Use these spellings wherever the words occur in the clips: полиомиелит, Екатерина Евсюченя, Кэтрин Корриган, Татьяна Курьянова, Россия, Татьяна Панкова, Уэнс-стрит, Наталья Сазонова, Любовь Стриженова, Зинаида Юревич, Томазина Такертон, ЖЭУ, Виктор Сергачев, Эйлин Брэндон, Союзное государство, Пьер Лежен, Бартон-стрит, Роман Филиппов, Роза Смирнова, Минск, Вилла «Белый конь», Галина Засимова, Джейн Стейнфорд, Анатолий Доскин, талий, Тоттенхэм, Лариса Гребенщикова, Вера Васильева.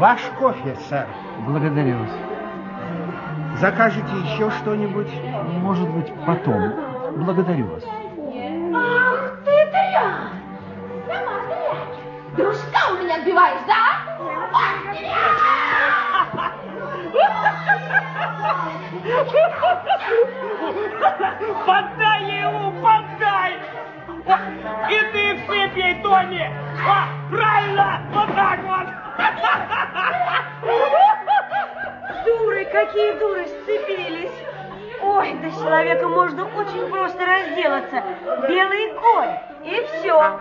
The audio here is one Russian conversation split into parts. Ваш кофе, сэр. Благодарю вас. Закажете еще что-нибудь? Может быть, потом. Благодарю вас. Ах ты дрянь! Сама дрянь! Дружка у меня отбиваешь, да? Ой, дрянь! Подай ему, подай! И ты всыпь ей, Тони! Правильно! Вот так вот! Дуры, какие дуры сцепились! Ой, да с человеком можно очень просто разделаться. Белый конь, и все.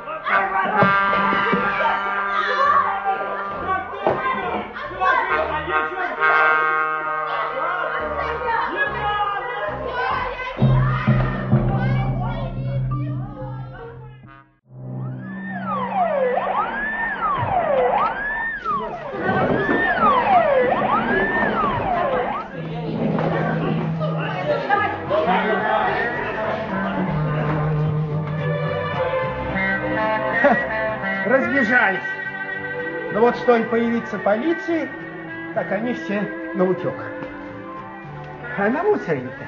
Разбежались. Но вот что и появится полиции, так они все наутек. А намусорили-то?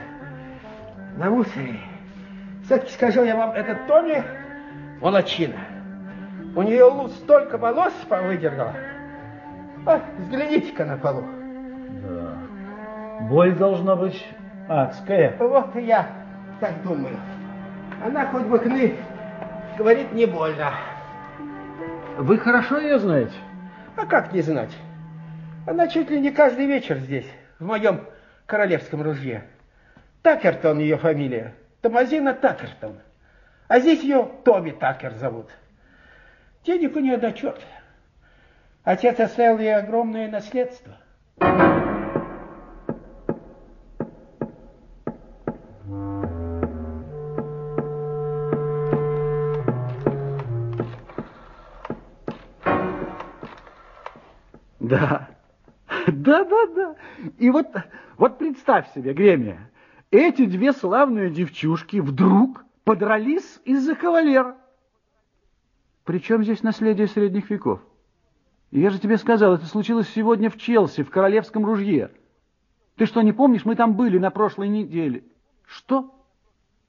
Намусорили. Все-таки скажу я вам, этот Тони волочина. У нее луз столько волос повыдергала. А, взгляните-ка на полу. Да. Боль должна быть адская. Вот и я так думаю. Она хоть бы кны, говорит, не больно. Вы хорошо ее знаете? А как не знать? Она чуть ли не каждый вечер здесь, в моем королевском ружье. Такертон ее фамилия. Томазина Такертон. А здесь ее Тоби Такер зовут. Денег у нее до черта. Отец оставил ей огромное наследство. Да, да, да, да. И вот представь себе, Грэмия, эти две славные девчушки вдруг подрались из-за кавалера. Причем здесь наследие средних веков? Я же тебе сказал, это случилось сегодня в Челси, в королевском ружье. Ты что, не помнишь, мы там были на прошлой неделе? Что?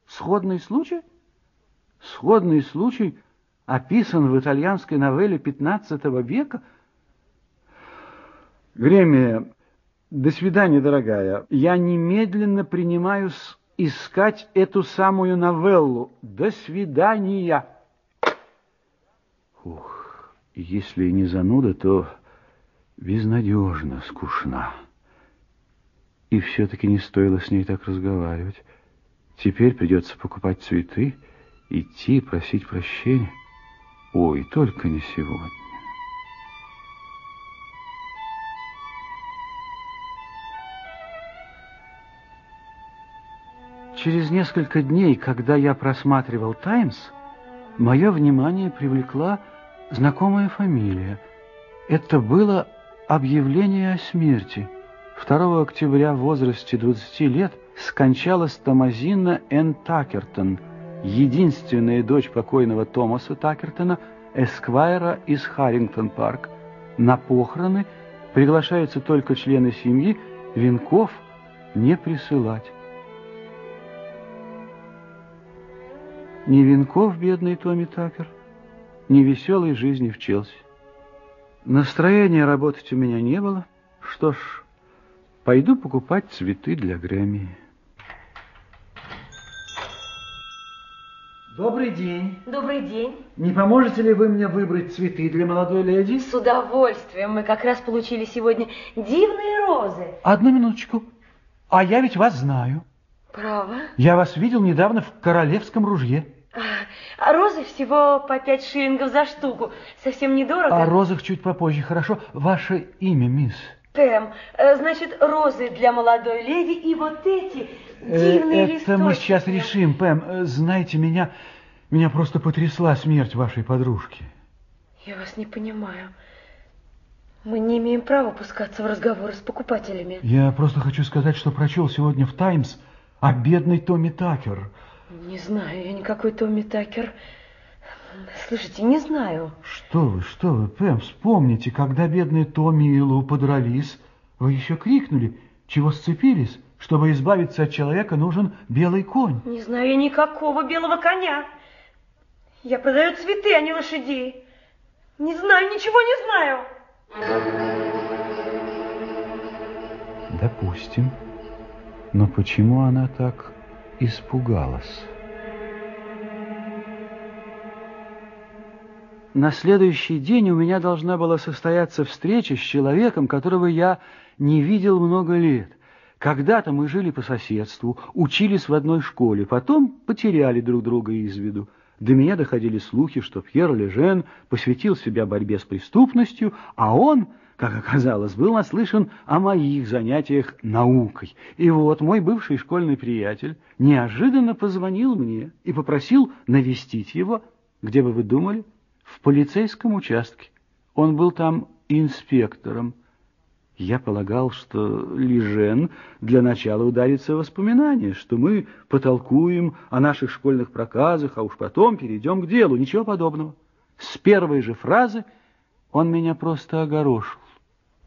Сходный случай? Сходный случай описан в итальянской новелле 15 века? Грэмия, до свидания, дорогая. Я немедленно принимаюсь искать эту самую новеллу. До свидания. Ух, если не зануда, то безнадежно скучна. И все-таки не стоило с ней так разговаривать. Теперь придется покупать цветы, идти просить прощения. Ой, только не сегодня. Через несколько дней, когда я просматривал «Таймс», мое внимание привлекла знакомая фамилия. Это было объявление о смерти. 2 октября в возрасте 20 лет скончалась Томазина Энн Такертон, единственная дочь покойного Томаса Такертона, эсквайра из Харингтон-парк. На похороны приглашаются только члены семьи, венков не присылать. Ни венков, бедный Томми Такер, ни веселой жизни в Челси. Настроения работать у меня не было. Что ж, пойду покупать цветы для Грэмии. Добрый день. Добрый день. Не поможете ли вы мне выбрать цветы для молодой леди? С удовольствием. Мы как раз получили сегодня дивные розы. Одну минуточку. А я ведь вас знаю. Право? Я вас видел недавно в королевском ружье. А розы всего по 5 шиллингов за штуку. Совсем недорого. О розах чуть попозже, хорошо? Ваше имя, мисс? Тэм. Значит, розы для молодой леди и вот эти дивные листочки. Это мы сейчас решим, Пэм. Знаете, меня просто потрясла смерть вашей подружки. Я вас не понимаю. Мы не имеем права пускаться в разговоры с покупателями. Я просто хочу сказать, что прочел сегодня в «Таймс» а бедный Томми Такер. Не знаю, я никакой Томми Такер. Слушайте, не знаю. Что? Что вы, Пэм, вспомните, когда бедные Томми и Лу подрались, вы еще крикнули, чего сцепились, чтобы избавиться от человека нужен белый конь. Не знаю я никакого белого коня. Я продаю цветы, а не лошадей. Не знаю, ничего не знаю. Допустим. Но почему она так испугалась? На следующий день у меня должна была состояться встреча с человеком, которого я не видел много лет. Когда-то мы жили по соседству, учились в одной школе, потом потеряли друг друга из виду. До меня доходили слухи, что Пьер Лежен посвятил себя борьбе с преступностью, а он, как оказалось, был наслышан о моих занятиях наукой. И вот мой бывший школьный приятель неожиданно позвонил мне и попросил навестить его, где бы вы думали, в полицейском участке. Он был там инспектором. Я полагал, что Лежен для начала ударится в воспоминания, что мы потолкуем о наших школьных проказах, а уж потом перейдем к делу. Ничего подобного. С первой же фразы он меня просто огорошил.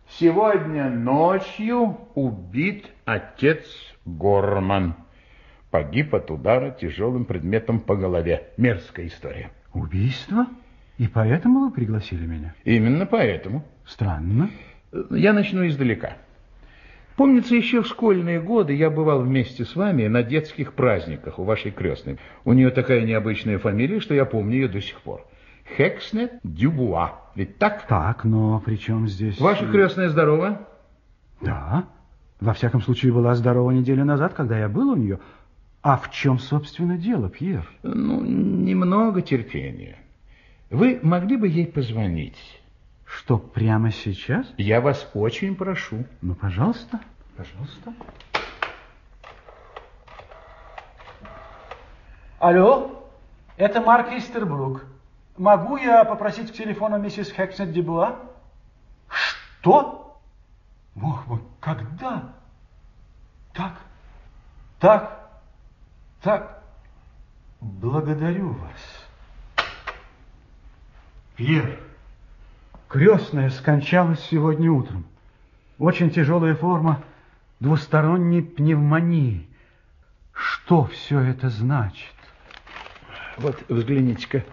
Сегодня ночью убит отец Горман. Погиб от удара тяжелым предметом по голове. Мерзкая история. Убийство? И поэтому вы пригласили меня? Именно поэтому. Странно. Я начну издалека. Помнится, еще в школьные годы я бывал вместе с вами на детских праздниках у вашей крестной. У нее такая необычная фамилия, что я помню ее до сих пор. Хекснет-Дюбуа. Ведь так? Так, но при чем здесь... Ваша крестная здорова? Да. Во всяком случае, была здорова неделю назад, когда я был у нее. А в чем, собственно, дело, Пьер? Ну, немного терпения. Вы могли бы ей позвонить? Что, прямо сейчас? Я вас очень прошу. Ну, пожалуйста. Пожалуйста. Алло, это Марк Истербрук. Могу я попросить к телефону миссис Хекснет-Дюбуа? Что? Бог мой, когда? Так. Благодарю вас. Пьер. Крестная скончалась сегодня утром. Очень тяжелая форма двусторонней пневмонии. Что все это значит? Вот, взгляните-ка.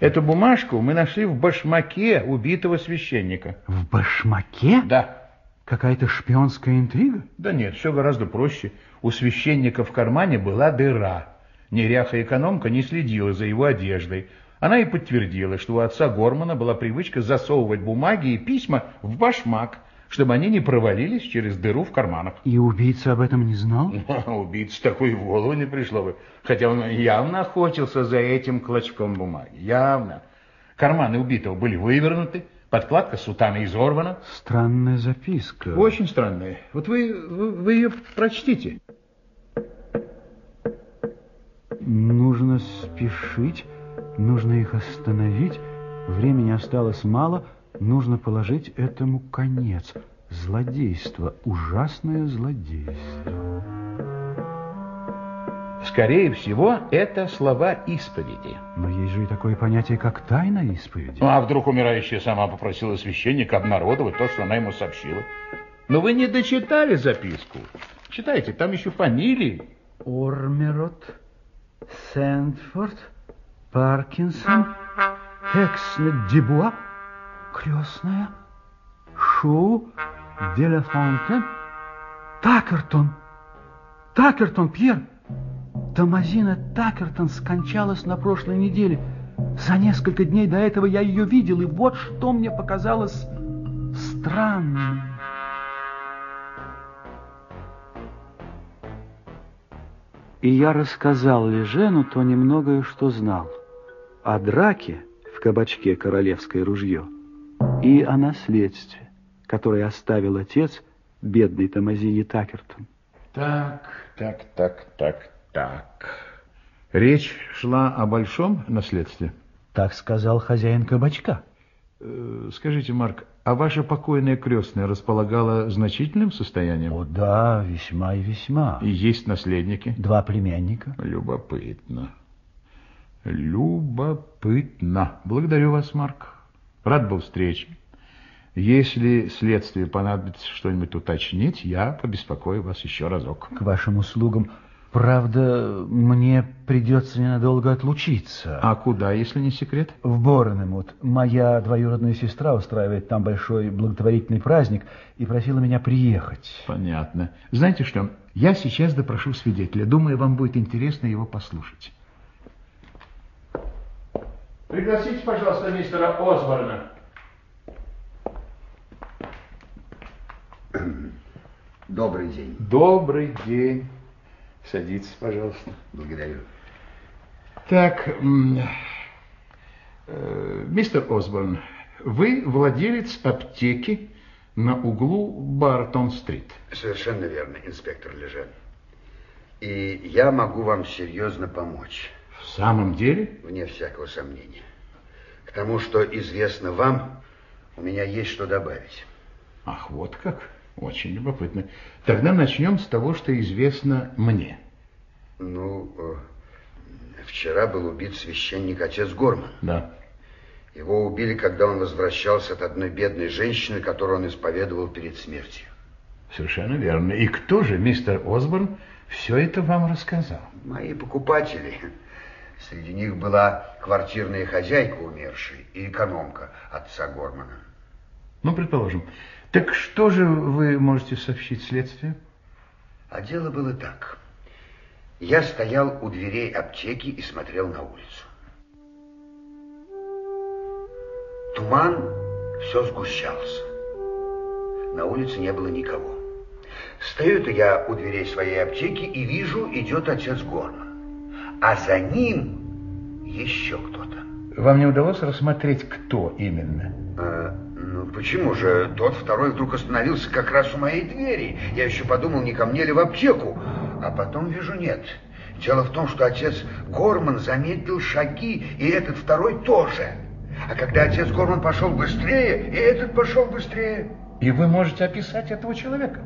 Эту бумажку мы нашли в башмаке убитого священника. В башмаке? Да. Какая-то шпионская интрига? Да нет, все гораздо проще. У священника в кармане была дыра. Неряха-экономка не следила за его одеждой. Она и подтвердила, что у отца Гормана была привычка засовывать бумаги и письма в башмак, чтобы они не провалились через дыру в карманах. И убийца об этом не знал? Убийца такой в голову не пришло бы. Хотя он явно охотился за этим клочком бумаги. Явно. Карманы убитого были вывернуты, подкладка сутана изорвана. Странная записка. Очень странная. Вот вы ее прочтите. Нужно спешить. Нужно их остановить, времени осталось мало, нужно положить этому конец. Злодейство, ужасное злодейство. Скорее всего, это слова исповеди. Но есть же и такое понятие, как тайна исповеди. Ну, а вдруг умирающая сама попросила священника обнародовать то, что она ему сообщила? Но вы не дочитали записку. Читайте, там еще фамилии. Ормерот, Стэнфорд... Паркинсон, Хекснет-Дюбуа, крестная, Шу, Деляфонтен, Такертон, Пьер. Томазина Такертон скончалась на прошлой неделе. За несколько дней до этого я ее видел, и вот что мне показалось странным. И я рассказал Лежену то немногое, что знал. О драке в кабачке «Королевское ружье» и о наследстве, которое оставил отец бедной Томазине Такертон. Так. Речь шла о большом наследстве? Так сказал хозяин кабачка. Скажите, Марк, а ваша покойная крестная располагала значительным состоянием? О, да, весьма и весьма. И есть наследники? Два племянника. Любопытно. Любопытно. Благодарю вас, Марк. Рад был встрече. Если следствию понадобится что-нибудь уточнить, я побеспокою вас еще разок. К вашим услугам. Правда, мне придется ненадолго отлучиться. А куда, если не секрет? В Борнмут. Моя двоюродная сестра устраивает там большой благотворительный праздник и просила меня приехать. Понятно. Знаете что, я сейчас допрошу свидетеля. Думаю, вам будет интересно его послушать. Пригласите, пожалуйста, мистера Осборна. Добрый день. Добрый день. Садитесь, пожалуйста. Благодарю. Так, мистер Осборн, вы владелец аптеки на углу Бартон-стрит. Совершенно верно, инспектор Лежен. И я могу вам серьезно помочь. В самом деле? Вне всякого сомнения. К тому, что известно вам, у меня есть что добавить. Ах, вот как. Очень любопытно. Тогда начнем с того, что известно мне. Ну, вчера был убит священник-отец Горман. Да. Его убили, когда он возвращался от одной бедной женщины, которую он исповедовал перед смертью. Совершенно верно. И кто же, мистер Осборн, все это вам рассказал? Мои покупатели. Среди них была квартирная хозяйка умершей и экономка отца Гормана. Ну, предположим. Так что же вы можете сообщить следствию? А дело было так. Я стоял у дверей аптеки и смотрел на улицу. Туман все сгущался. На улице не было никого. Стою-то я у дверей своей аптеки и вижу, идет отец Горман. А за ним еще кто-то. Вам не удалось рассмотреть, кто именно? Почему же тот второй вдруг остановился как раз у моей двери? Я еще подумал, не ко мне ли в аптеку. А потом вижу, нет. Дело в том, что отец Горман замедлил шаги, и этот второй тоже. А когда отец Горман пошел быстрее, и этот пошел быстрее. И вы можете описать этого человека?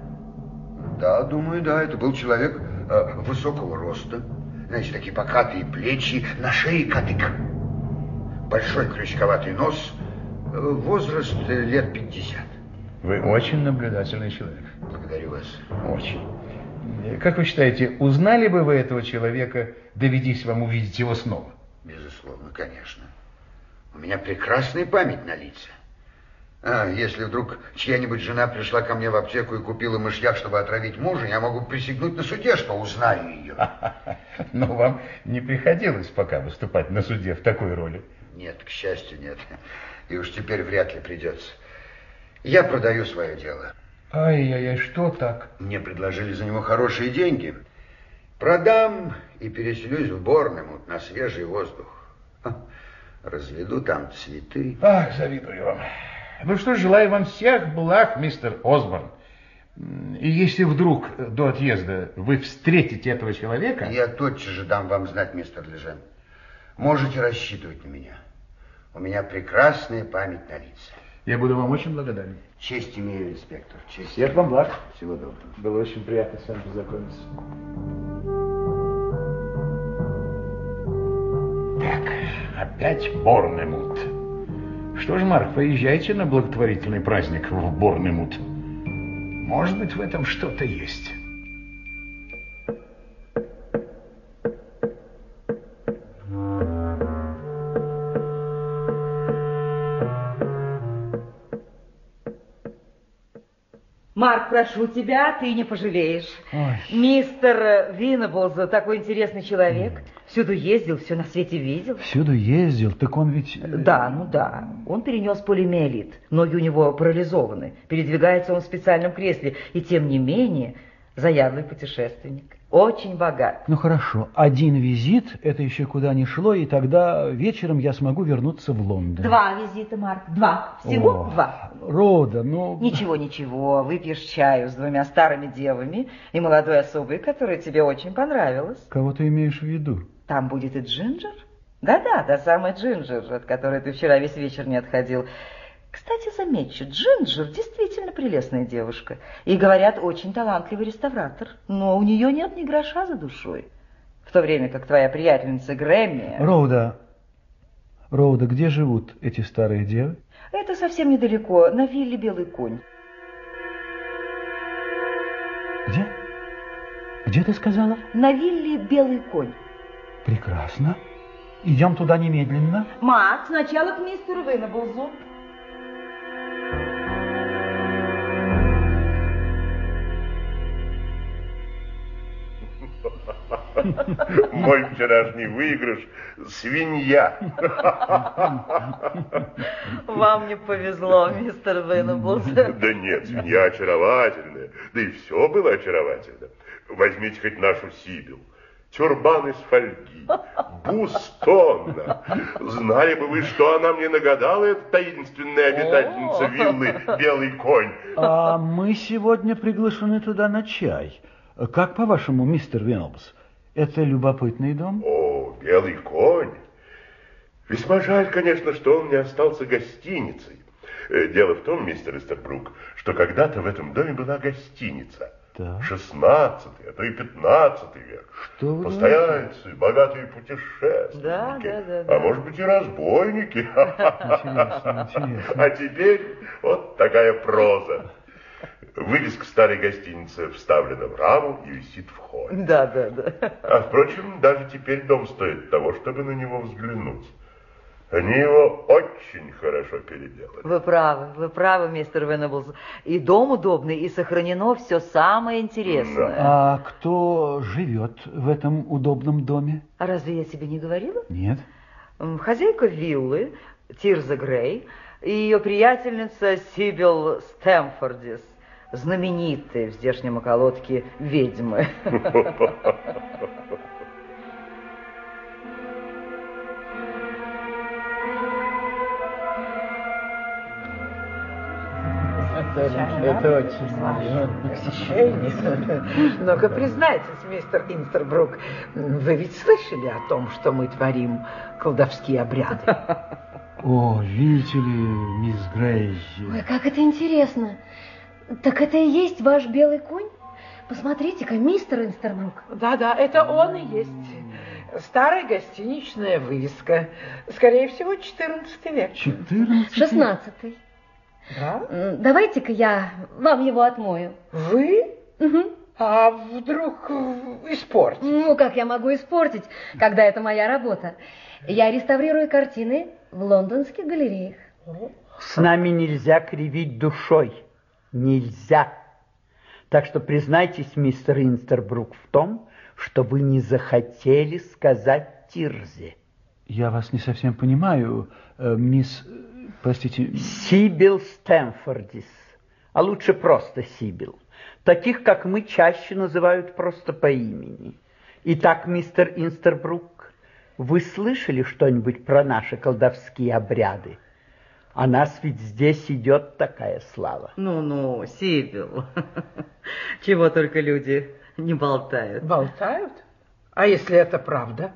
Да, думаю, да. Это был человек высокого роста. Знаете, такие покатые плечи, на шее кадык. Большой крючковатый нос. Возраст лет 50. Вы очень наблюдательный человек. Благодарю вас. Очень. Как вы считаете, узнали бы вы этого человека, доведись вам увидеть его снова? Безусловно, конечно. У меня прекрасная память на лица. А если вдруг чья-нибудь жена пришла ко мне в аптеку и купила мышьяк, чтобы отравить мужа, я могу присягнуть на суде, что узнаю ее. Но вам не приходилось пока выступать на суде в такой роли? Нет, к счастью, нет. И уж теперь вряд ли придется. Я продаю свое дело. Ай-яй-яй, что так? Мне предложили за него хорошие деньги. Продам и переселюсь в Борнмут на свежий воздух. Разведу там цветы. Ах, завидую вам. Ну что ж, желаю вам всех благ, мистер Осборн. И если вдруг до отъезда вы встретите этого человека... Я тотчас же дам вам знать, мистер Лежен. Можете рассчитывать на меня. У меня прекрасная память на лица. Я буду вам очень благодарен. Честь имею, инспектор. Честь. Всех вам благ. Всего доброго. Было очень приятно с вами познакомиться. Так, опять Борнмут. Что ж, Марк, поезжайте на благотворительный праздник в Борнмут. Может быть, в этом что-то есть. Марк, прошу тебя, ты не пожалеешь. Ой. Мистер Винаблз такой интересный человек. Всюду ездил, все на свете видел. Всюду ездил? Так он ведь... Да, ну да. Он перенес полимиелит. Ноги у него парализованы. Передвигается он в специальном кресле. И тем не менее, заядлый путешественник. Очень богат. Ну хорошо, один визит, это еще куда ни шло, и тогда вечером я смогу вернуться в Лондон. Два визита, Марк, два. Всего два. Рода, ну... Ничего, ничего, выпьешь чаю с двумя старыми девами и молодой особой, которая тебе очень понравилась. Кого ты имеешь в виду? Там будет и Джинджер. Да-да, та самая Джинджер, от которой ты вчера весь вечер не отходил. Кстати, замечу, Джинджер действительно прелестная девушка. И, говорят, очень талантливый реставратор. Но у нее нет ни гроша за душой. в то время как твоя приятельница Грэмия... Роуда, где живут эти старые девы? Это совсем недалеко, на вилле «Белый конь». Где? Где ты сказала? На вилле «Белый конь». Прекрасно. Идем туда немедленно. Марк, сначала к мистеру Винаблзу. Мой вчерашний выигрыш – свинья. Вам не повезло, мистер Винаблз. Да нет, свинья очаровательная. Да и все было очаровательно. Возьмите хоть нашу Сибил. Тюрбан из фольги, бустонна. Знали бы вы, что она мне нагадала, эта таинственная обитательница виллы «Белый конь». А мы сегодня приглашены туда на чай. Как по-вашему, мистер Винаблз, это любопытный дом? О, «Белый конь». Весьма жаль, конечно, что он не остался гостиницей. Дело в том, мистер Истербрук, что когда-то в этом доме была гостиница. 16-й, а то и 15-й век. Что вы постояльцы, думаете? Богатые путешественники, а может быть и разбойники. Интересно. А теперь вот такая проза. Вывеска старой гостиницы вставлена в раму и висит в холле. А впрочем, даже теперь дом стоит того, чтобы на него взглянуть. Они его очень хорошо переделали. Вы правы, мистер Винаблз. И дом удобный, и сохранено все самое интересное. Да. А кто живет в этом удобном доме? А разве я тебе не говорила? Нет. Хозяйка виллы Тирза Грей и ее приятельница Сибил Стэмфордис, знаменитые в здешнем околотке ведьмы. Это очень важное посещение. Ну-ка, признайтесь, мистер Истербрук, вы ведь слышали о том, что мы творим колдовские обряды? О, видите ли, мисс Грей... Ой, как это интересно. Так это и есть ваш «Белый конь»? Посмотрите-ка, мистер Истербрук. Да, это он и есть. Старая гостиничная вывеска. Скорее всего, 14 век. 14? 16-й. Да? Давайте-ка я вам его отмою. Вы? Угу. А вдруг испортить? Ну, как я могу испортить, когда это моя работа? Я реставрирую картины в лондонских галереях. С нами нельзя кривить душой. Нельзя. Так что признайтесь, мистер Истербрук, в том, что вы не захотели сказать Тирзе. Я вас не совсем понимаю, мисс... Простите. Сибил Стэмфордис, а лучше просто Сибил. Таких, как мы, чаще называют просто по имени. Итак, мистер Истербрук, вы слышали что-нибудь про наши колдовские обряды? О нас ведь здесь идет такая слава. Ну-ну, Сибил, чего только люди не болтают. Болтают? А если это правда?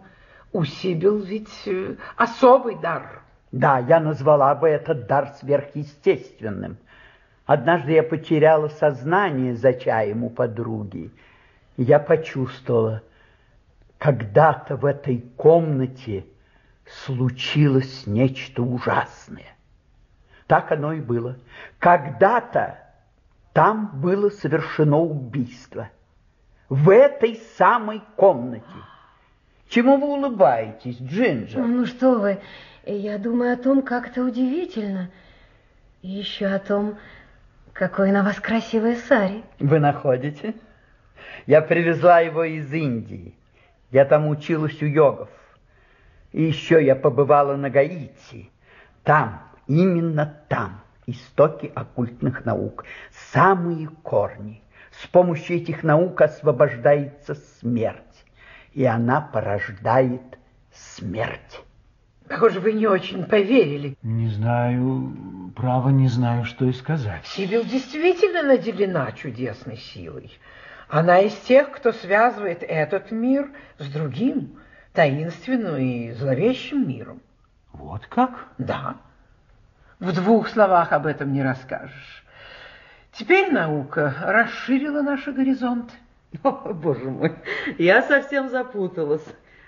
У Сибил ведь особый дар. Да, я назвала бы этот дар сверхъестественным. Однажды я потеряла сознание за чаем у подруги. И я почувствовала, когда-то в этой комнате случилось нечто ужасное. Так оно и было. Когда-то там было совершено убийство. В этой самой комнате. Чему вы улыбаетесь, Джинджер? Ну что вы... Я думаю о том, как это удивительно. И еще о том, какой на вас красивый сари. Вы находите? Я привезла его из Индии. Я там училась у йогов. И еще я побывала на Гаити. Там, именно там, истоки оккультных наук. Самые корни. С помощью этих наук освобождается смерть. И она порождает смерть. Похоже, вы не очень поверили. Не знаю, право, не знаю, что и сказать. Сибил действительно наделена чудесной силой. Она из тех, кто связывает этот мир с другим, таинственным и зловещим миром. Вот как? Да. В двух словах об этом не расскажешь. Теперь наука расширила наши горизонты. О, боже мой, я совсем запуталась.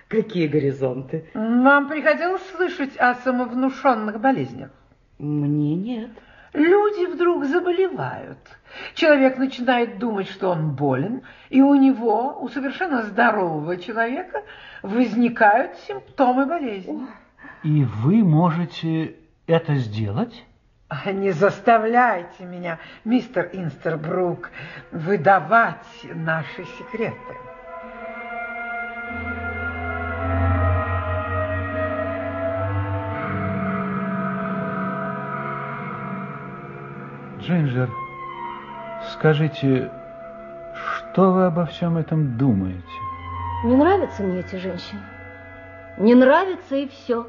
Какие горизонты? Вам приходилось слышать о самовнушенных болезнях? Мне нет. Люди вдруг заболевают. Человек начинает думать, что он болен, и у него, у совершенно здорового человека, возникают симптомы болезни. И вы можете это сделать? Не заставляйте меня, мистер Истербрук, выдавать наши секреты. Джинджер, скажите, что вы обо всем этом думаете? Не нравятся мне эти женщины. Не нравится и все.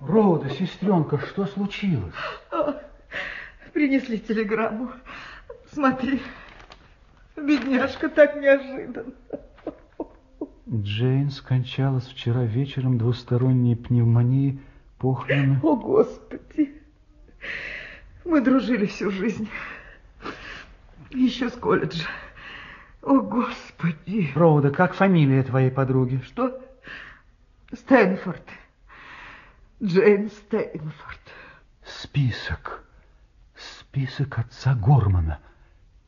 Рода, сестренка, что случилось? Принесли телеграмму. Смотри, бедняжка, так неожиданно. Джейн скончалась вчера вечером двусторонней пневмонии, похороны. О, Господи! Мы дружили всю жизнь. Еще с колледжа. О, Господи! Роуда, как фамилия твоей подруги? Что? Стэнфорд. Джейн Стейнфорд. Список. Список отца Гормана.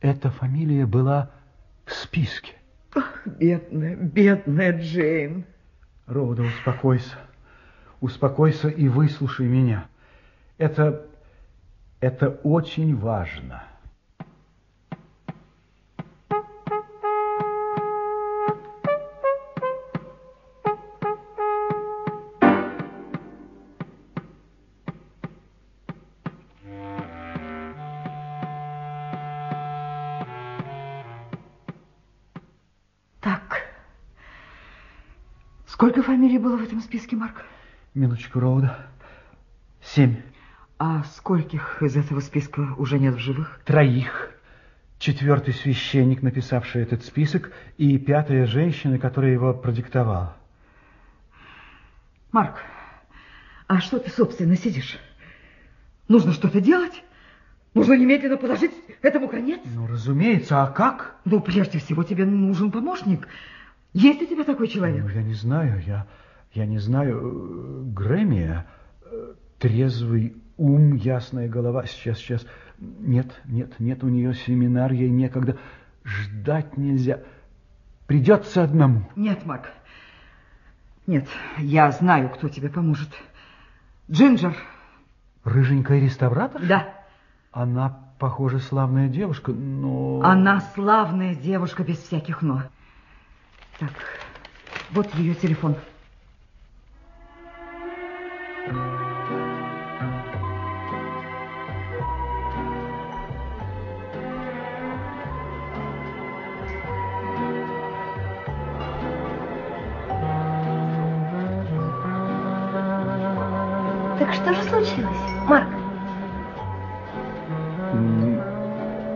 Эта фамилия была в списке. Ах, бедная, бедная Джейн. Роуда, успокойся. Успокойся и выслушай меня. Это очень важно. Сколько фамилий было в этом списке, Марк? Минуточку, Роуда. 7. А скольких из этого списка уже нет в живых? 3. 4-й священник, написавший этот список, и 5-я женщина, которая его продиктовала. Марк, а что ты, собственно, сидишь? Нужно что-то делать? Нужно немедленно положить этому конец? Ну, разумеется, а как? Ну, прежде всего, тебе нужен помощник. Есть у тебя такой человек? Ну, я не знаю, я не знаю. Грэмия, трезвый ум, ясная голова. Сейчас. Нет, у нее семинар, ей некогда. Ждать нельзя. Придется одному. Нет, Марк. Нет, я знаю, кто тебе поможет. Джинджер. Рыженькая реставратор? Да. Она, похоже, славная девушка, но... Она славная девушка без всяких «но». Так, вот ее телефон. Так что же случилось, Марк?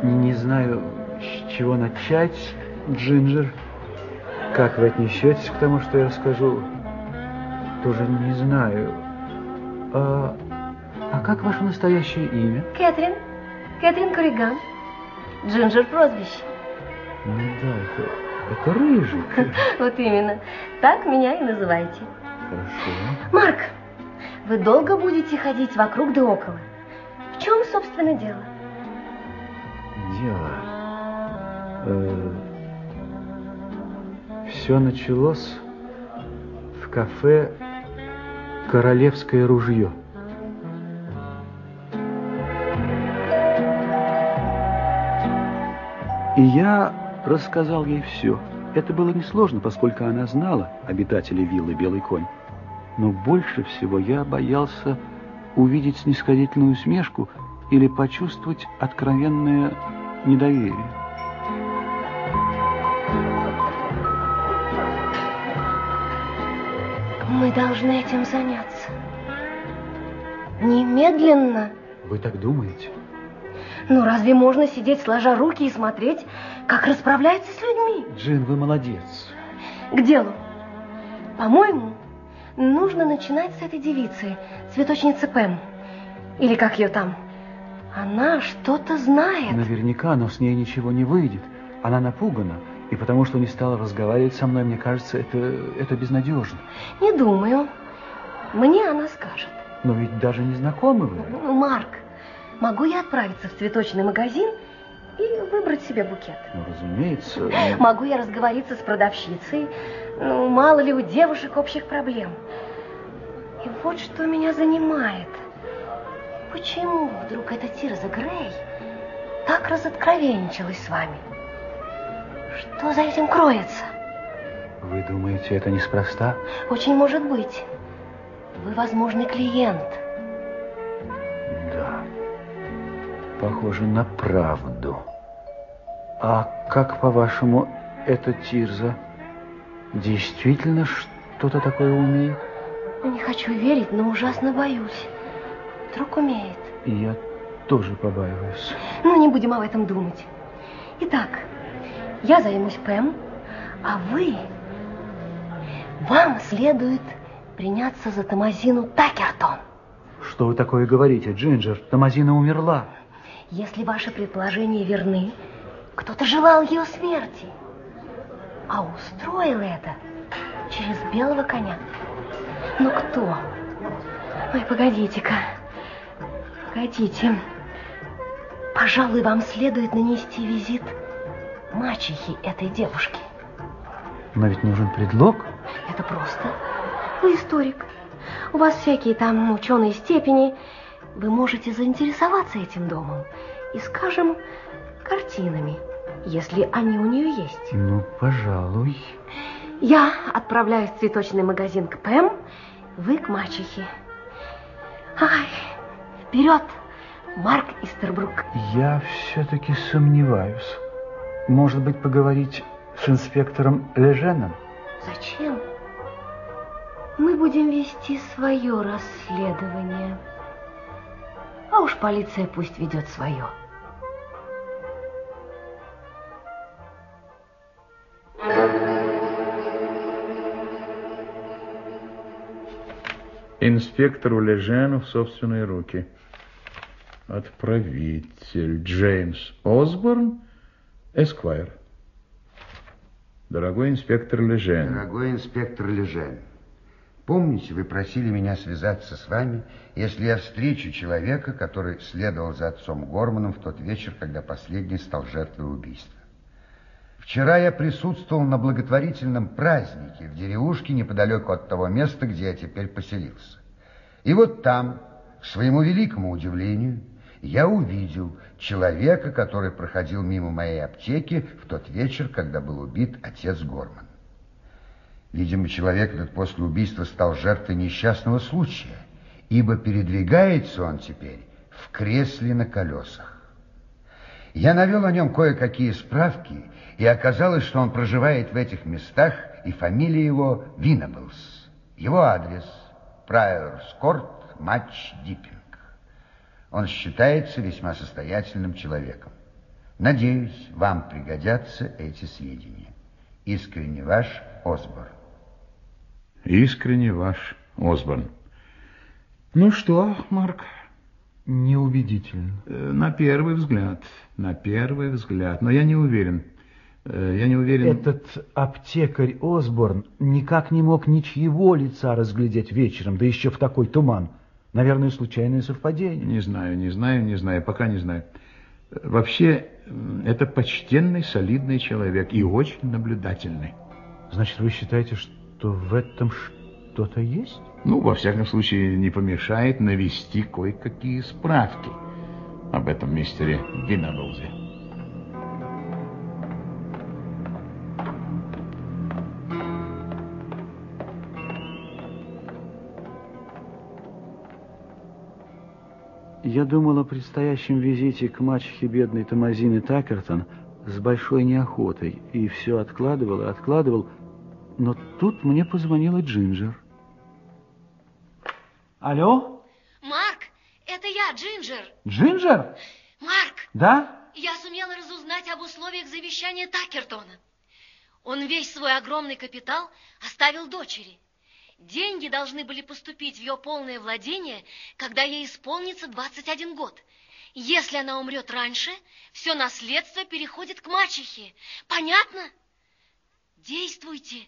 Не знаю, с чего начать, Джинджер. Как вы отнесетесь к тому, что я скажу, тоже не знаю. А как ваше настоящее имя? Кэтрин. Кэтрин Корриган. Джинджер прозвище. Ну да, это рыженька. Вот именно. Так меня и называйте. Хорошо. Марк, вы долго будете ходить вокруг да около? В чем, собственно, дело? Дело... Все началось в кафе «Королевское ружье». И я рассказал ей все. Это было несложно, поскольку она знала обитателей виллы «Белый конь». Но больше всего я боялся увидеть снисходительную усмешку или почувствовать откровенное недоверие. Мы должны этим заняться. Немедленно. Вы так думаете? Ну, разве можно сидеть, сложа руки, и смотреть, как расправляются с людьми? Джин, вы молодец. К делу. По-моему, Нужно начинать с этой девицы, цветочницы Пэм. Или как ее там. Она что-то знает. Наверняка, но с ней ничего не выйдет. Она напугана. И потому что не стала разговаривать со мной, мне кажется, это безнадежно. Не думаю. Мне она скажет. Но ведь даже не знакомы вы. Марк, могу я отправиться в цветочный магазин и выбрать себе букет? Ну, разумеется. Но... Могу я разговориться с продавщицей? Ну, мало ли у девушек общих проблем. И вот что меня занимает. Почему вдруг эта Тирза Грей так разоткровенничалась с вами? Что за этим кроется? Вы думаете, это неспроста? Очень может быть. Вы возможный клиент. Да. Похоже на правду. А как, по-вашему, эта Тирза действительно что-то такое умеет? Не хочу верить, но ужасно боюсь. Вдруг умеет. И я тоже побаиваюсь. Ну, не будем об этом думать. Итак... Я займусь Пэм, а вы... Вам следует приняться за Томазину Такертон. Что вы такое говорите, Джинджер? Томазина умерла. Если ваши предположения верны, кто-то желал ее смерти. А устроил это через белого коня. Но кто? Ой, погодите-ка. Погодите. Пожалуй, вам следует нанести визит... мачехи этой девушки. Но ведь нужен предлог. Это просто. Вы историк. У вас всякие там ученые степени. Вы можете заинтересоваться этим домом. И, скажем, картинами, если они у нее есть. Ну, пожалуй. Я отправляюсь в цветочный магазин к Пэм, вы к мачехе. Ай, вперед, Марк Истербрук. Я все-таки сомневаюсь. Может быть, поговорить с инспектором Леженом? Зачем? Мы будем вести свое расследование. А уж полиция пусть ведет свое. Инспектору Лежену в собственные руки. Отправитель Джеймс Осборн. Эсквайр. Дорогой инспектор Лежен. Дорогой инспектор Лежен, помните, вы просили меня связаться с вами, если я встречу человека, который следовал за отцом Горманом в тот вечер, когда последний стал жертвой убийства. Вчера я присутствовал на благотворительном празднике в деревушке неподалеку от того места, где я теперь поселился. И вот там, к своему великому удивлению, я увидел человека, который проходил мимо моей аптеки в тот вечер, когда был убит отец Горман. Видимо, человек этот после убийства стал жертвой несчастного случая, ибо передвигается он теперь в кресле на колесах. Я навел о нем кое-какие справки, и оказалось, что он проживает в этих местах, и фамилия его Винаблз. Его адрес – Прайорс Корт, Мач-Диппинг. Он считается весьма состоятельным человеком. Надеюсь, вам пригодятся эти сведения. Искренне ваш, Осборн. Искренне ваш, Осборн. Ну что, Марк? Неубедительно. На первый взгляд. Но я не уверен. Этот аптекарь Осборн никак не мог ничьего лица разглядеть вечером, да еще в такой туман. Наверное, случайное совпадение. Не знаю. Пока не знаю. Вообще, это почтенный, солидный человек и очень наблюдательный. Значит, вы считаете, что в этом что-то есть? Ну, во всяком случае, не помешает навести кое-какие справки об этом мистере Винаблзе. Я думал о предстоящем визите к мачехе бедной Томазины Такертон с большой неохотой. И все откладывал и откладывал. Но тут мне позвонила Джинджер. Алло? Марк, это я, Джинджер. Джинджер? Марк. Да? Я сумела разузнать об условиях завещания Такертона. Он весь свой огромный капитал оставил дочери. Деньги должны были поступить в ее полное владение, когда ей исполнится 21 год. Если она умрет раньше, все наследство переходит к мачехе. Понятно? Действуйте.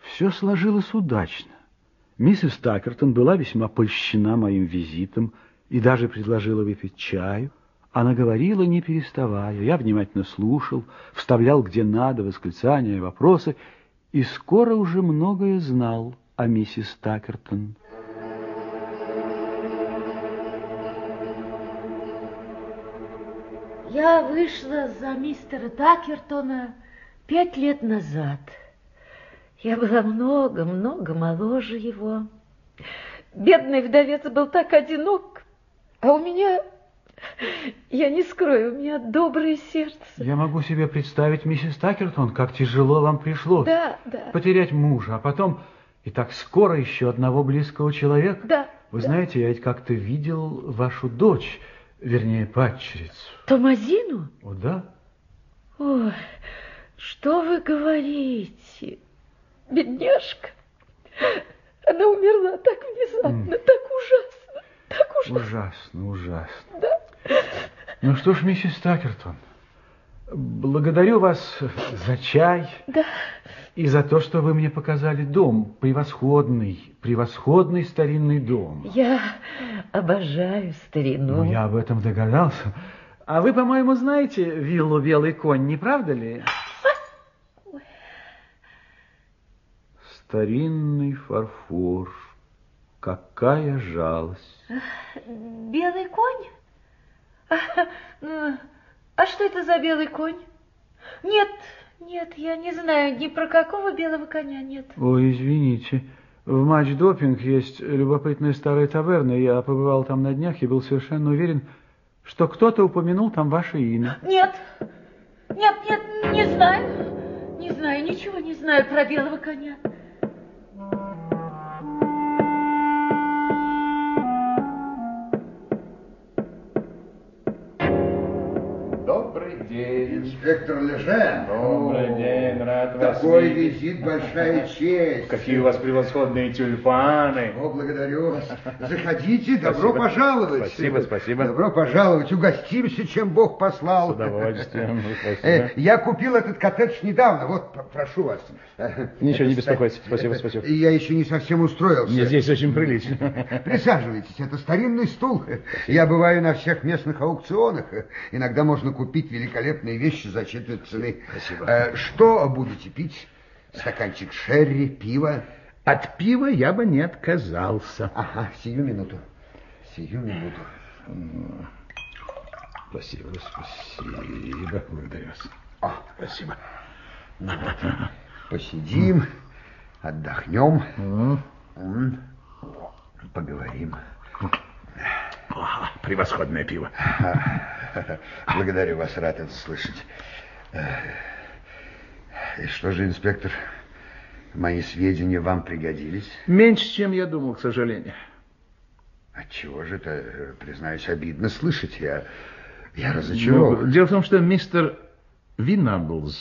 Все сложилось удачно. Миссис Такертон была весьма польщена моим визитом и даже предложила выпить чаю. Она говорила, не переставая. Я внимательно слушал, вставлял где надо восклицания и вопросы, и скоро уже многое знал о миссис Такертон. Я вышла за мистера Такертона 5 лет назад. Я была много-много моложе его. Бедный вдовец был так одинок, а у меня, я не скрою, у меня доброе сердце. Я могу себе представить, миссис Такертон, как тяжело вам пришлось потерять мужа, а потом и так скоро еще одного близкого человека. Да. Вы знаете, я ведь как-то видел вашу дочь, вернее, падчерицу. Томазину? О, да. Ой, что вы говорите? Бедняжка, она умерла так внезапно, так ужасно. Да. Ну что ж, миссис Такертон, благодарю вас за чай и за то, что вы мне показали дом. Превосходный старинный дом. Я обожаю старину. Ну, я об этом догадался. А вы, по-моему, знаете виллу «Белый конь», не правда ли? Старинный фарфор. Какая жалость. Белый конь? А что это за белый конь? Нет, я не знаю ни про какого белого коня, нет. Ой, извините. В Мач-Диппинг есть любопытная старая таверна. Я побывал там на днях и был совершенно уверен, что кто-то упомянул там ваше имя. Нет, не знаю. Ничего не знаю про белого коня. Инспектор Лежен. Добрый день, рад вас видеть. Визит — большая честь. Какие у вас превосходные тюльпаны. О, благодарю вас. Заходите, добро пожаловать. Спасибо. Добро пожаловать. Угостимся, чем Бог послал. С удовольствием. Я купил этот коттедж недавно. Вот, прошу вас. Ничего не беспокойтесь. Спасибо. Я еще не совсем устроился. Мне здесь очень прилично. Присаживайтесь. Это старинный стул. Я бываю на всех местных аукционах. Иногда можно купить великолепные вещи за четверть цены. Спасибо. Что будете пить? Стаканчик шерри, пиво? От пива я бы не отказался. Ага, сию минуту. Спасибо. Благодарю вас. О, спасибо. Ну, вот. Посидим, отдохнем, поговорим. О, превосходное пиво. Благодарю вас, рад это слышать. И что же, инспектор, мои сведения вам пригодились? Меньше, чем я думал, к сожалению. Отчего же это, признаюсь, обидно слышать. Я разочарован. Ну, дело в том, что мистер Винаблз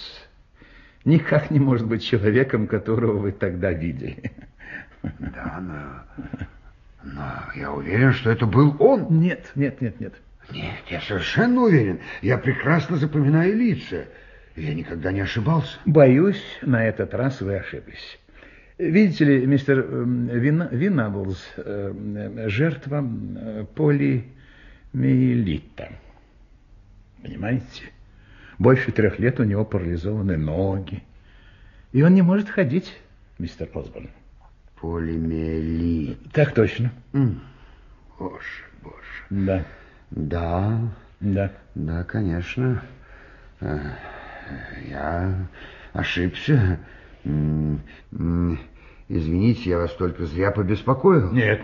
никак не может быть человеком, которого вы тогда видели. Да, но я уверен, что это был он. Нет. Нет, я совершенно уверен. Я прекрасно запоминаю лица. Я никогда не ошибался. Боюсь, на этот раз вы ошиблись. Видите ли, мистер Винаблз, жертва полиомиелита. Понимаете? Больше 3 лет у него парализованы ноги. И он не может ходить, мистер Осборн. Полиомиелит. Так точно. Боже. Да, конечно. Я ошибся. Извините, я вас только зря побеспокоил. Нет.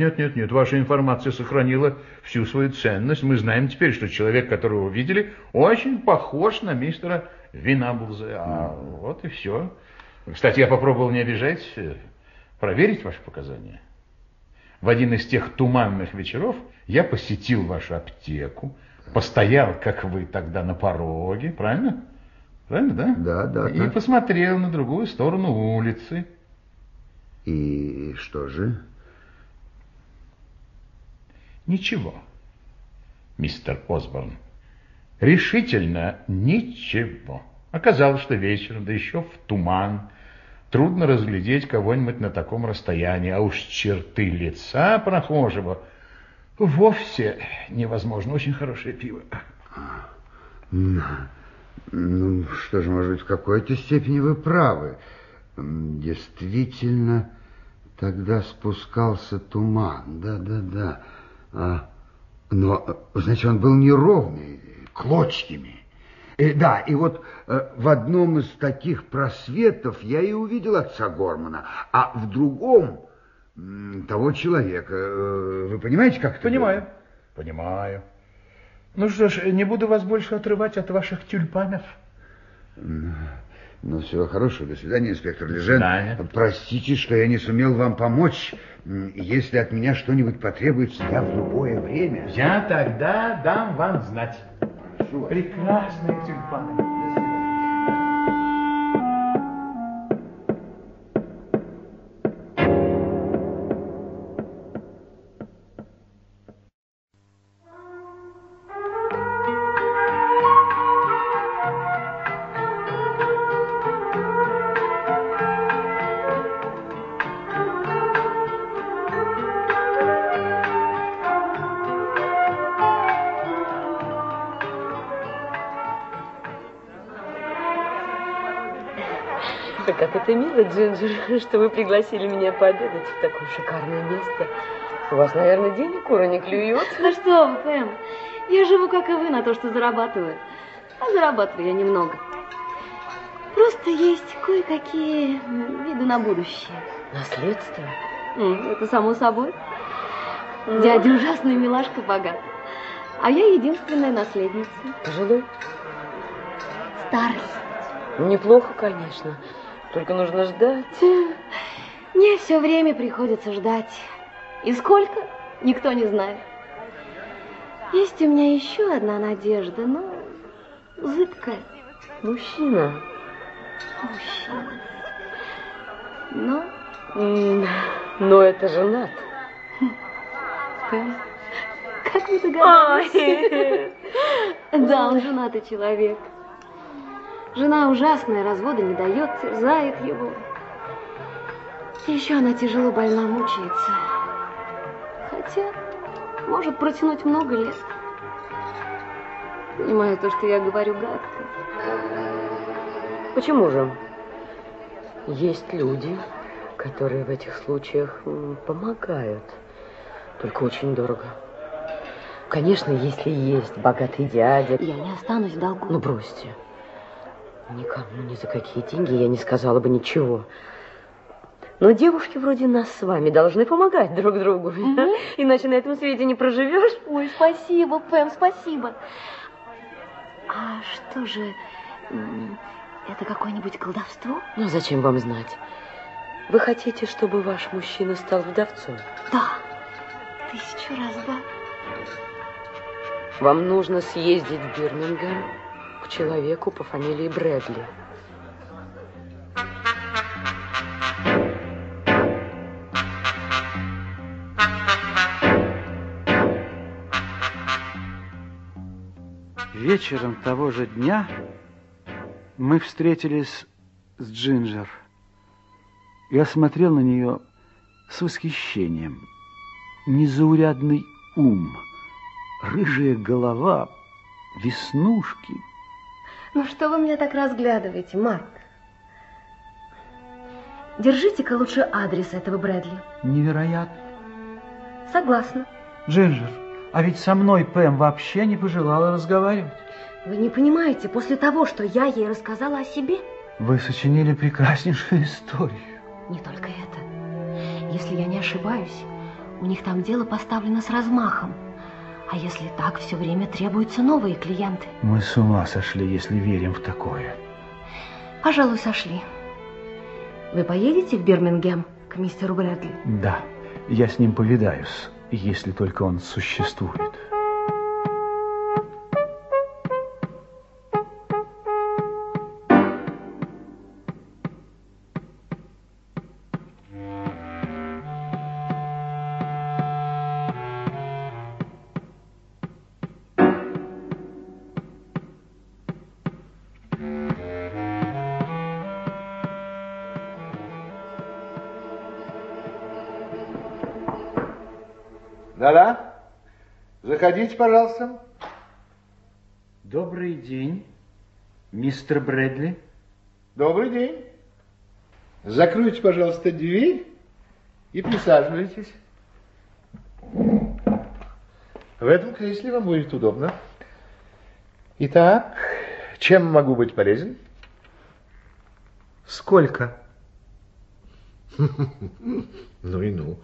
Ваша информация сохранила всю свою ценность. Мы знаем теперь, что человек, которого вы видели, очень похож на мистера Винаблза. Вот и все. Кстати, я попробовал не обижать, проверить ваши показания. В один из тех туманных вечеров я посетил вашу аптеку, постоял, как вы тогда, на пороге, правильно? Правильно, да? Да. И посмотрел на другую сторону улицы. И что же? Ничего, мистер Осборн. Решительно ничего. Оказалось, что вечером, да еще в туман, трудно разглядеть кого-нибудь на таком расстоянии, а уж черты лица прохожего вовсе невозможно. Очень хорошее пиво. Ну, что же, может быть, в какой-то степени вы правы. Действительно, тогда спускался туман. Да. Но, значит, он был неровный, клочьями. Да, и вот в одном из таких просветов я и увидел отца Гормана, а в другом того человека. Вы понимаете, как это? Понимаю. Понимаю. Ну что ж, не буду вас больше отрывать от ваших тюльпанов. Ну, всего хорошего. До свидания, инспектор Лежен. Да. Простите, что я не сумел вам помочь. Если от меня что-нибудь потребуется, я в любое время... Я тогда дам вам знать. Прекрасные тюльпаны. До свидания. Мило, Джинджер, что вы пригласили меня пообедать в такое шикарное место. У вас, наверное, денег кура не клюет. Ну что вы, Пэм, я живу, как и вы, на то, что зарабатываю. А зарабатываю я немного. Просто есть кое-какие виды на будущее. Наследство? Это само собой. Но... Дядя ужасный, милашка, богат. А я единственная наследница. Пожилой? Старость. Неплохо, конечно. Только нужно ждать. Мне все время приходится ждать. И сколько, никто не знает. Есть у меня еще одна надежда, но зыбкая. Мужчина. Мужчина. Но это женат. Как вы догадались? Да, он женатый человек. Жена ужасная, развода не дает, терзает его. И еще она тяжело больна, мучается. Хотя может протянуть много лет. Понимаю то, что я говорю, гадко. Почему же? Есть люди, которые в этих случаях помогают, только очень дорого. Конечно, если есть богатый дядя... Я не останусь в долгу. Ну, бросьте. Никому ни за какие деньги я не сказала бы ничего. Но девушки вроде нас с вами должны помогать друг другу. Иначе на этом свете не проживешь. Ой, спасибо, Пэм, спасибо. А что же, это какое-нибудь колдовство? Ну, зачем вам знать? Вы хотите, чтобы ваш мужчина стал вдовцом? Да, 1000 раз, да. Вам нужно съездить в Бирмингем к человеку по фамилии Брэдли. Вечером того же дня мы встретились с Джинджер. Я смотрел на нее с восхищением. Незаурядный ум, рыжая голова, веснушки. Ну, что вы меня так разглядываете, Марк? Держите-ка лучше адрес этого Брэдли. Невероятно. Согласна. Джинджер, а ведь со мной Пэм вообще не пожелала разговаривать. Вы не понимаете, после того, что я ей рассказала о себе... Вы сочинили прекраснейшую историю. Не только это. Если я не ошибаюсь, у них там дело поставлено с размахом. А если так, все время требуются новые клиенты. Мы с ума сошли, если верим в такое. Пожалуй, сошли. Вы поедете в Бирмингем к мистеру Брэдли? Да, я с ним повидаюсь, если только он существует. Да-да. Заходите, пожалуйста. Добрый день, мистер Брэдли. Добрый день. Закройте, пожалуйста, дверь и присаживайтесь. В этом кресле вам будет удобно. Итак, чем могу быть полезен? Сколько? Ну и ну.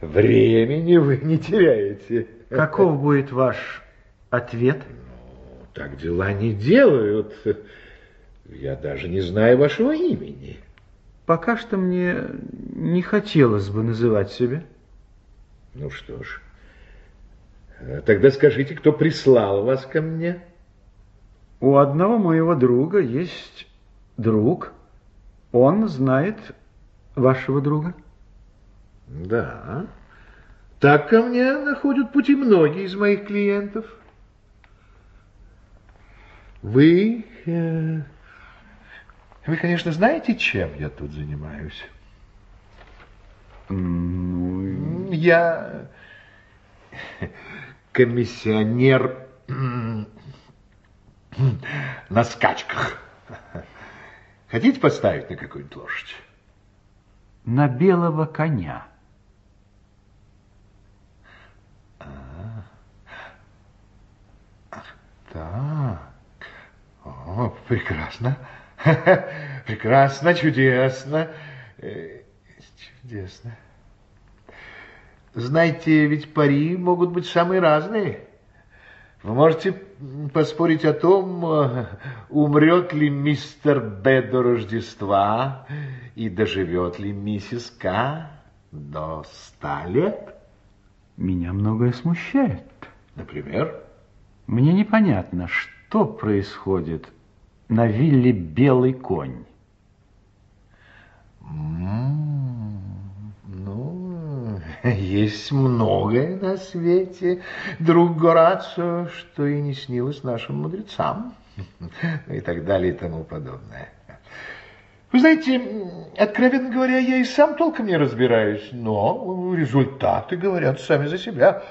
Времени вы не теряете. Каков будет ваш ответ? Ну, так дела не делают. Я даже не знаю вашего имени. Пока что мне не хотелось бы называть себя. Ну что ж, тогда скажите, кто прислал вас ко мне? У одного моего друга есть друг. Он знает вашего друга. Да. Так ко мне находят пути многие из моих клиентов. Вы, конечно, знаете, чем я тут занимаюсь? Ну, я комиссионер на скачках. Хотите поставить на какую-нибудь лошадь? На белого коня. Так. О, прекрасно. Прекрасно, чудесно. Чудесно. Знаете, ведь пари могут быть самые разные. Вы можете поспорить о том, умрет ли мистер Б до Рождества и доживет ли миссис К до 100 лет. Меня многое смущает. Например? Мне непонятно, что происходит на вилле «Белый конь». Ну, есть многое на свете, друг Горацио, что и не снилось нашим мудрецам, и так далее, и тому подобное. Вы знаете, откровенно говоря, я и сам толком не разбираюсь, но результаты говорят сами за себя.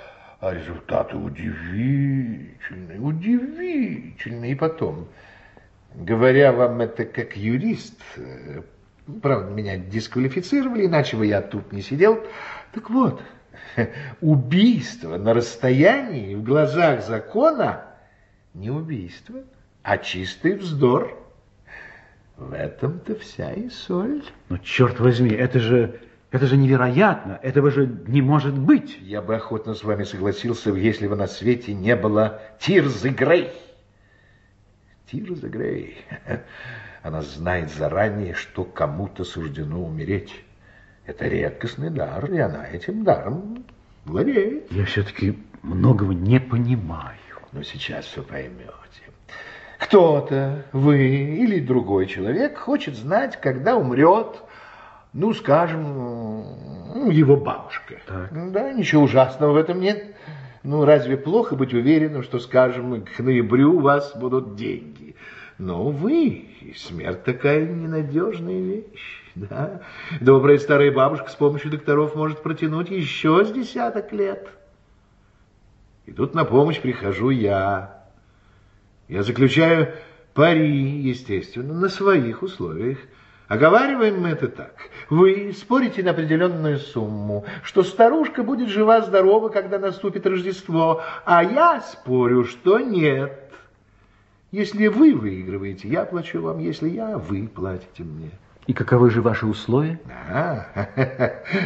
А результаты удивительные, удивительные. И потом... Говоря вам это как юрист, правда, меня дисквалифицировали, иначе бы я тут не сидел. Так вот, убийство на расстоянии в глазах закона не убийство, а чистый вздор. В этом-то вся и соль. Но черт возьми, это же невероятно, этого же не может быть. Я бы охотно с вами согласился, если бы на свете не было Тирзы Грей. Тирза Грей. Она знает заранее, что кому-то суждено умереть. Это редкостный дар, и она этим даром владеет. Я все-таки многого не понимаю. Но сейчас все поймете. Кто-то, вы или другой человек, хочет знать, когда умрет, ну, скажем, его бабушка. Так. Да, ничего ужасного в этом нет. Ну, разве плохо быть уверенным, что, скажем, к ноябрю у вас будут деньги? Но, увы, смерть такая ненадежная вещь, да? Добрая старая бабушка с помощью докторов может протянуть еще с 10 лет. И тут на помощь прихожу я. Я заключаю пари, естественно, на своих условиях. Оговариваем мы это так. Вы спорите на определенную сумму, что старушка будет жива-здорова, когда наступит Рождество, а я спорю, что нет. Если вы выигрываете, я плачу вам, если я, вы платите мне. И каковы же ваши условия?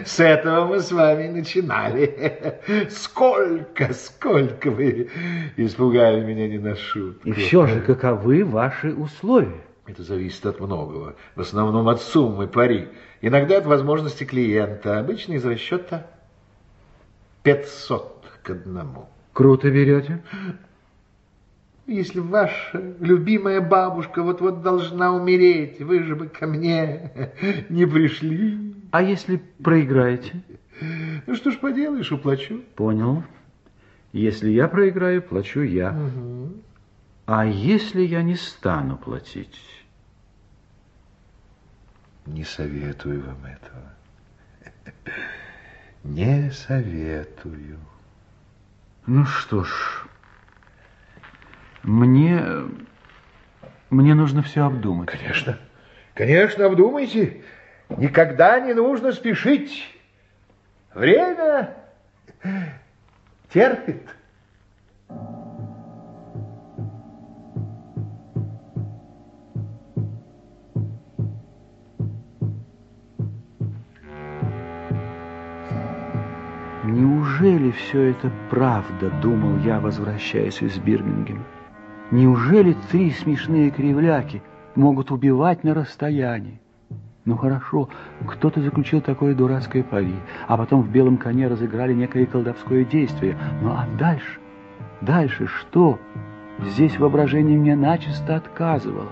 С этого мы с вами начинали. Сколько вы испугали меня не на шутку. И все же, каковы ваши условия? Это зависит от многого, в основном от суммы пари, иногда от возможности клиента, обычно из расчета 500 к 1. Круто берете. Если ваша любимая бабушка вот-вот должна умереть, вы же бы ко мне не пришли. А если проиграете? Ну что ж поделаешь, уплачу. Понял. Если я проиграю, плачу я. Угу. А если я не стану платить? Не советую вам этого. не советую. Ну что ж, мне нужно все обдумать. Конечно, конечно, обдумайте. Никогда не нужно спешить. Время терпит. Неужели все это правда, думал я, возвращаясь из Бирмингема? Неужели три смешные кривляки могут убивать на расстоянии? Ну хорошо, кто-то заключил такое дурацкое пари, а потом в белом коне разыграли некое колдовское действие. Ну а дальше? Дальше что? Здесь воображение мне начисто отказывало.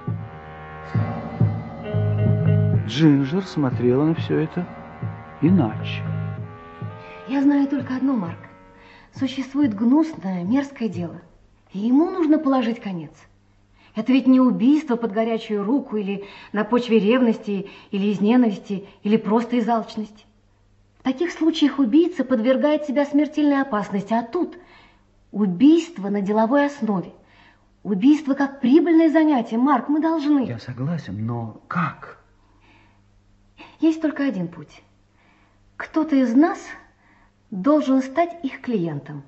Джинджер смотрела на все это иначе. Я знаю только одно, Марк. Существует гнусное, мерзкое дело. И ему нужно положить конец. Это ведь не убийство под горячую руку, или на почве ревности, или из ненависти, или просто из алчности. В таких случаях убийца подвергает себя смертельной опасности. А тут убийство на деловой основе. Убийство как прибыльное занятие. Марк, мы должны... Я согласен, но как? Есть только один путь. Кто-то из нас... должен стать их клиентом,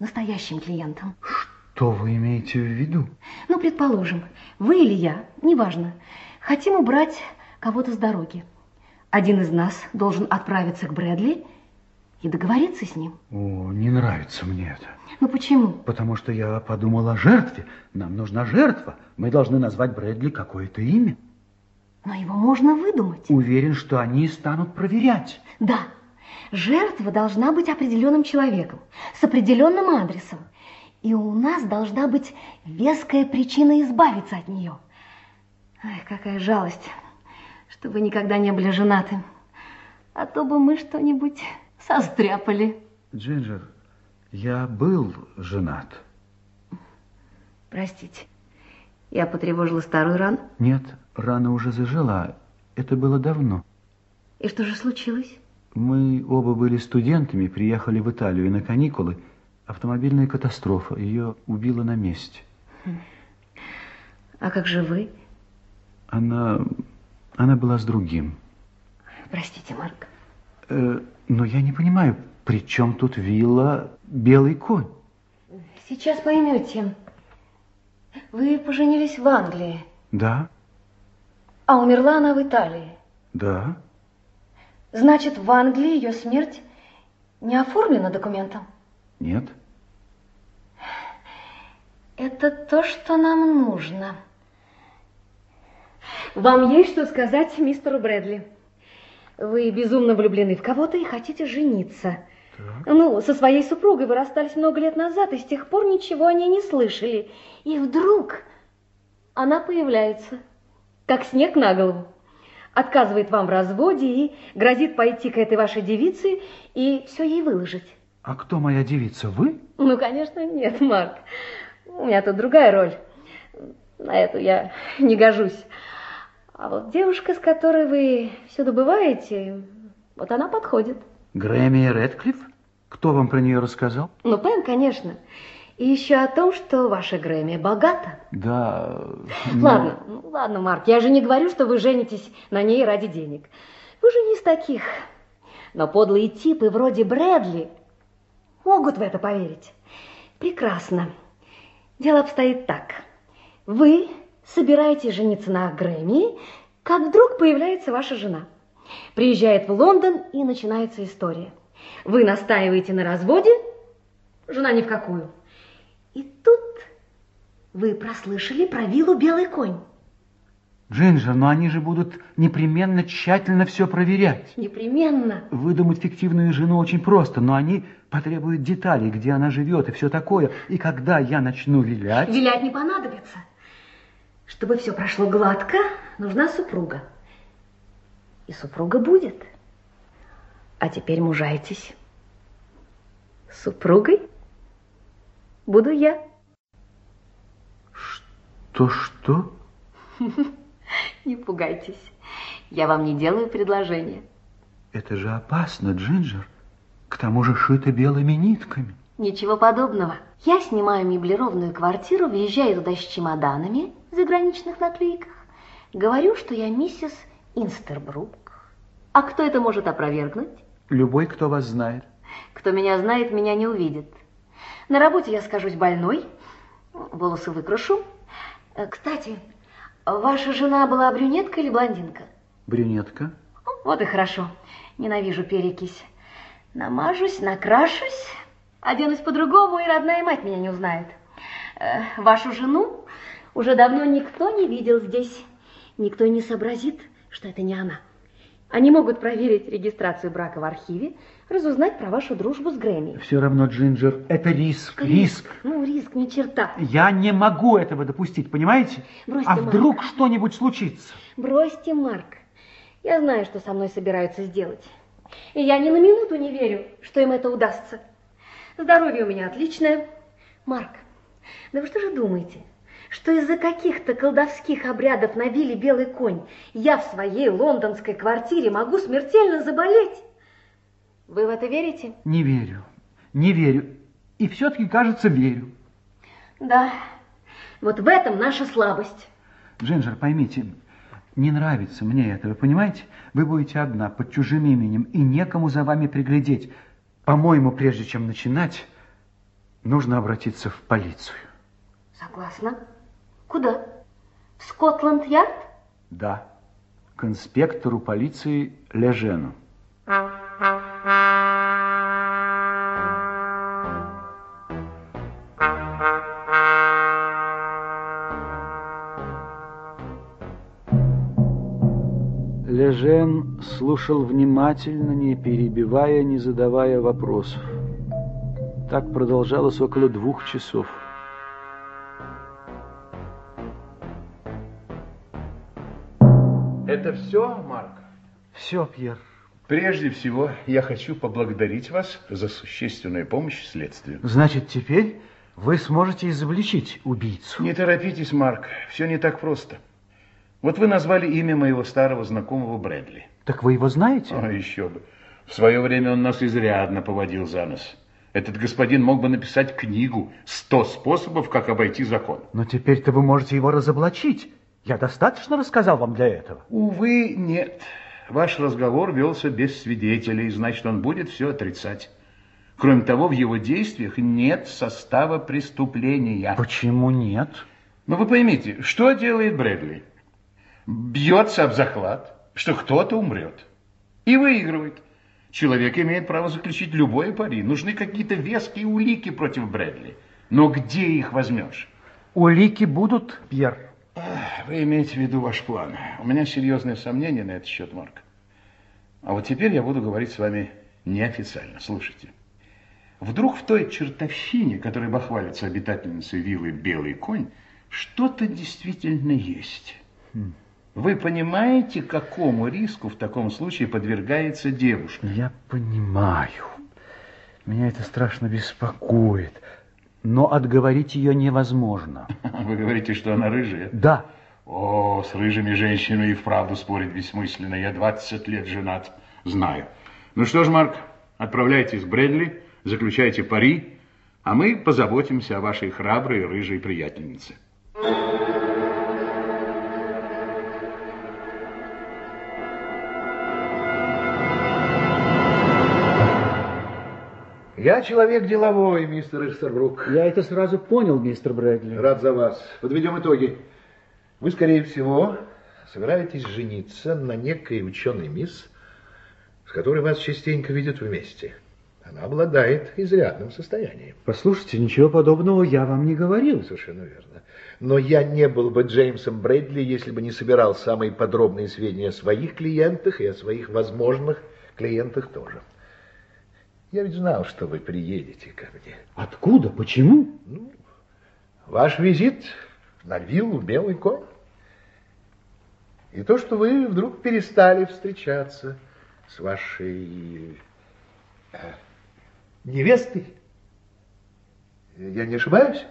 настоящим клиентом. Что вы имеете в виду? Ну, предположим, вы или я, неважно, хотим убрать кого-то с дороги. Один из нас должен отправиться к Брэдли и договориться с ним. О, не нравится мне это. Ну, почему? Потому что я подумал о жертве. Нам нужна жертва. Мы должны назвать Брэдли какое-то имя. Но его можно выдумать. Уверен, что они станут проверять. Да. Жертва должна быть определенным человеком, с определенным адресом. И у нас должна быть веская причина избавиться от нее. Ой, какая жалость, что вы никогда не были женаты. А то бы мы что-нибудь состряпали. Джинджер, я был женат. Простите, я потревожила старую рану? Нет, рана уже зажила. Это было давно. И что же случилось? Мы оба были студентами, приехали в Италию на каникулы. Автомобильная катастрофа, ее убила на месте. А как же вы? Она была с другим. Простите, Марк. Но я не понимаю, при чем тут вилла «Белый конь»? Сейчас поймете. Вы поженились в Англии? Да. А умерла она в Италии? Да. Значит, в Англии ее смерть не оформлена документом? Нет. Это то, что нам нужно. Вам есть что сказать мистеру Брэдли? Вы безумно влюблены в кого-то и хотите жениться. Так. Ну, со своей супругой вы расстались много лет назад, и с тех пор ничего о ней не слышали. И вдруг она появляется, как снег на голову. Отказывает вам в разводе и грозит пойти к этой вашей девице и все ей выложить. А кто моя девица, вы? Ну, конечно, нет, Марк. У меня тут другая роль. На эту я не гожусь. А вот девушка, с которой вы все добываете, вот она подходит. Грэмия Рэдклифф? Кто вам про нее рассказал? Ну, Пэм, конечно. И еще о том, что ваша Грэмия богата. Да, но... Ладно, ладно, Марк, я же не говорю, что вы женитесь на ней ради денег. Вы же не из таких. Но подлые типы вроде Брэдли могут в это поверить. Прекрасно. Дело обстоит так. Вы собираетесь жениться на Грэмии, как вдруг появляется ваша жена. Приезжает в Лондон, и начинается история. Вы настаиваете на разводе, жена ни в какую. И тут вы прослышали про виллу «Белый конь». Джинджер, но они же будут непременно тщательно все проверять. Непременно. Выдумать фиктивную жену очень просто, но они потребуют деталей, где она живет и все такое. И когда я начну вилять... Вилять не понадобится. Чтобы все прошло гладко, нужна супруга. И супруга будет. А теперь мужайтесь. С супругой? Буду я. Что-что? Не пугайтесь. Я вам не делаю предложение. Это же опасно, Джинджер. К тому же шито белыми нитками. Ничего подобного. Я снимаю меблированную квартиру, въезжаю туда с чемоданами в заграничных наклейках. Говорю, что я миссис Истербрук. А кто это может опровергнуть? Любой, кто вас знает. Кто меня знает, меня не увидит. На работе я скажусь больной, волосы выкрашу. Кстати, ваша жена была брюнетка или блондинка? Брюнетка. Вот и хорошо. Ненавижу перекись. Намажусь, накрашусь, оденусь по-другому, и родная мать меня не узнает. Вашу жену уже давно никто не видел здесь. Никто не сообразит, что это не она. Они могут проверить регистрацию брака в архиве, разузнать про вашу дружбу с Грэмми. Все равно, Джинджер, это риск, риск. Ну, риск ни черта. Я не могу этого допустить, понимаете? Бросьте, Марк. А вдруг что-нибудь случится? Бросьте, Марк. Я знаю, что со мной собираются сделать. И я ни на минуту не верю, что им это удастся. Здоровье у меня отличное. Марк, да вы что же думаете, что из-за каких-то колдовских обрядов на вилле «Белый конь» я в своей лондонской квартире могу смертельно заболеть? Вы в это верите? Не верю, не верю. И все-таки, кажется, верю. Да, вот в этом наша слабость. Джинджер, поймите, не нравится мне это, вы понимаете? Вы будете одна, под чужим именем, и некому за вами приглядеть. По-моему, прежде чем начинать, нужно обратиться в полицию. Согласна. Куда? В Скотланд-Ярд? Да. К инспектору полиции Лежену. Лежен слушал внимательно, не перебивая, не задавая вопросов. Так продолжалось около 2 часов. Это все, Марк? Все, Пьер. Прежде всего, я хочу поблагодарить вас за существенную помощь следствию. Значит, теперь вы сможете изобличить убийцу? Не торопитесь, Марк. Все не так просто. Вот вы назвали имя моего старого знакомого Брэдли. Так вы его знаете? О, еще бы. В свое время он нас изрядно поводил за нос. Этот господин мог бы написать книгу «100 способов, как обойти закон». Но теперь-то вы можете его разоблачить. Я достаточно рассказал вам для этого? Увы, нет. Ваш разговор велся без свидетелей, значит, он будет все отрицать. Кроме того, в его действиях нет состава преступления. Почему нет? Ну, вы поймите, что делает Брэдли? Бьется об заклад, что кто-то умрет. И выигрывает. Человек имеет право заключить любое пари. Нужны какие-то веские улики против Брэдли. Но где их возьмешь? Улики будут, Пьер. Вы имеете в виду ваш план. У меня серьезные сомнения на этот счет, Марк. А вот теперь я буду говорить с вами неофициально. Слушайте. Вдруг в той чертовщине, которой бахвалится обитательница виллы «Белый конь», что-то действительно есть. Вы понимаете, какому риску в таком случае подвергается девушка? Я понимаю. Меня это страшно беспокоит. Но отговорить ее невозможно. Вы говорите, что она рыжая? Да. О, с рыжими женщинами и вправду спорить бессмысленно. Я 20 лет женат, знаю. Ну что ж, Марк, отправляйтесь к Брэдли, заключайте пари, а мы позаботимся о вашей храброй рыжей приятельнице. Я человек деловой, мистер Истербрук. Я это сразу понял, мистер Брэдли. Рад за вас. Подведем итоги. Вы, скорее всего, собираетесь жениться на некой ученой мисс, с которой вас частенько видят вместе. Она обладает изрядным состоянием. Послушайте, ничего подобного я вам не говорил. Совершенно верно. Но я не был бы Джеймсом Брэдли, если бы не собирал самые подробные сведения о своих клиентах и о своих возможных клиентах тоже. Я ведь знал, что вы приедете ко мне. Откуда? Почему? Ну, ваш визит на виллу «Белый конь». И то, что вы вдруг перестали встречаться с вашей невестой. Я не ошибаюсь?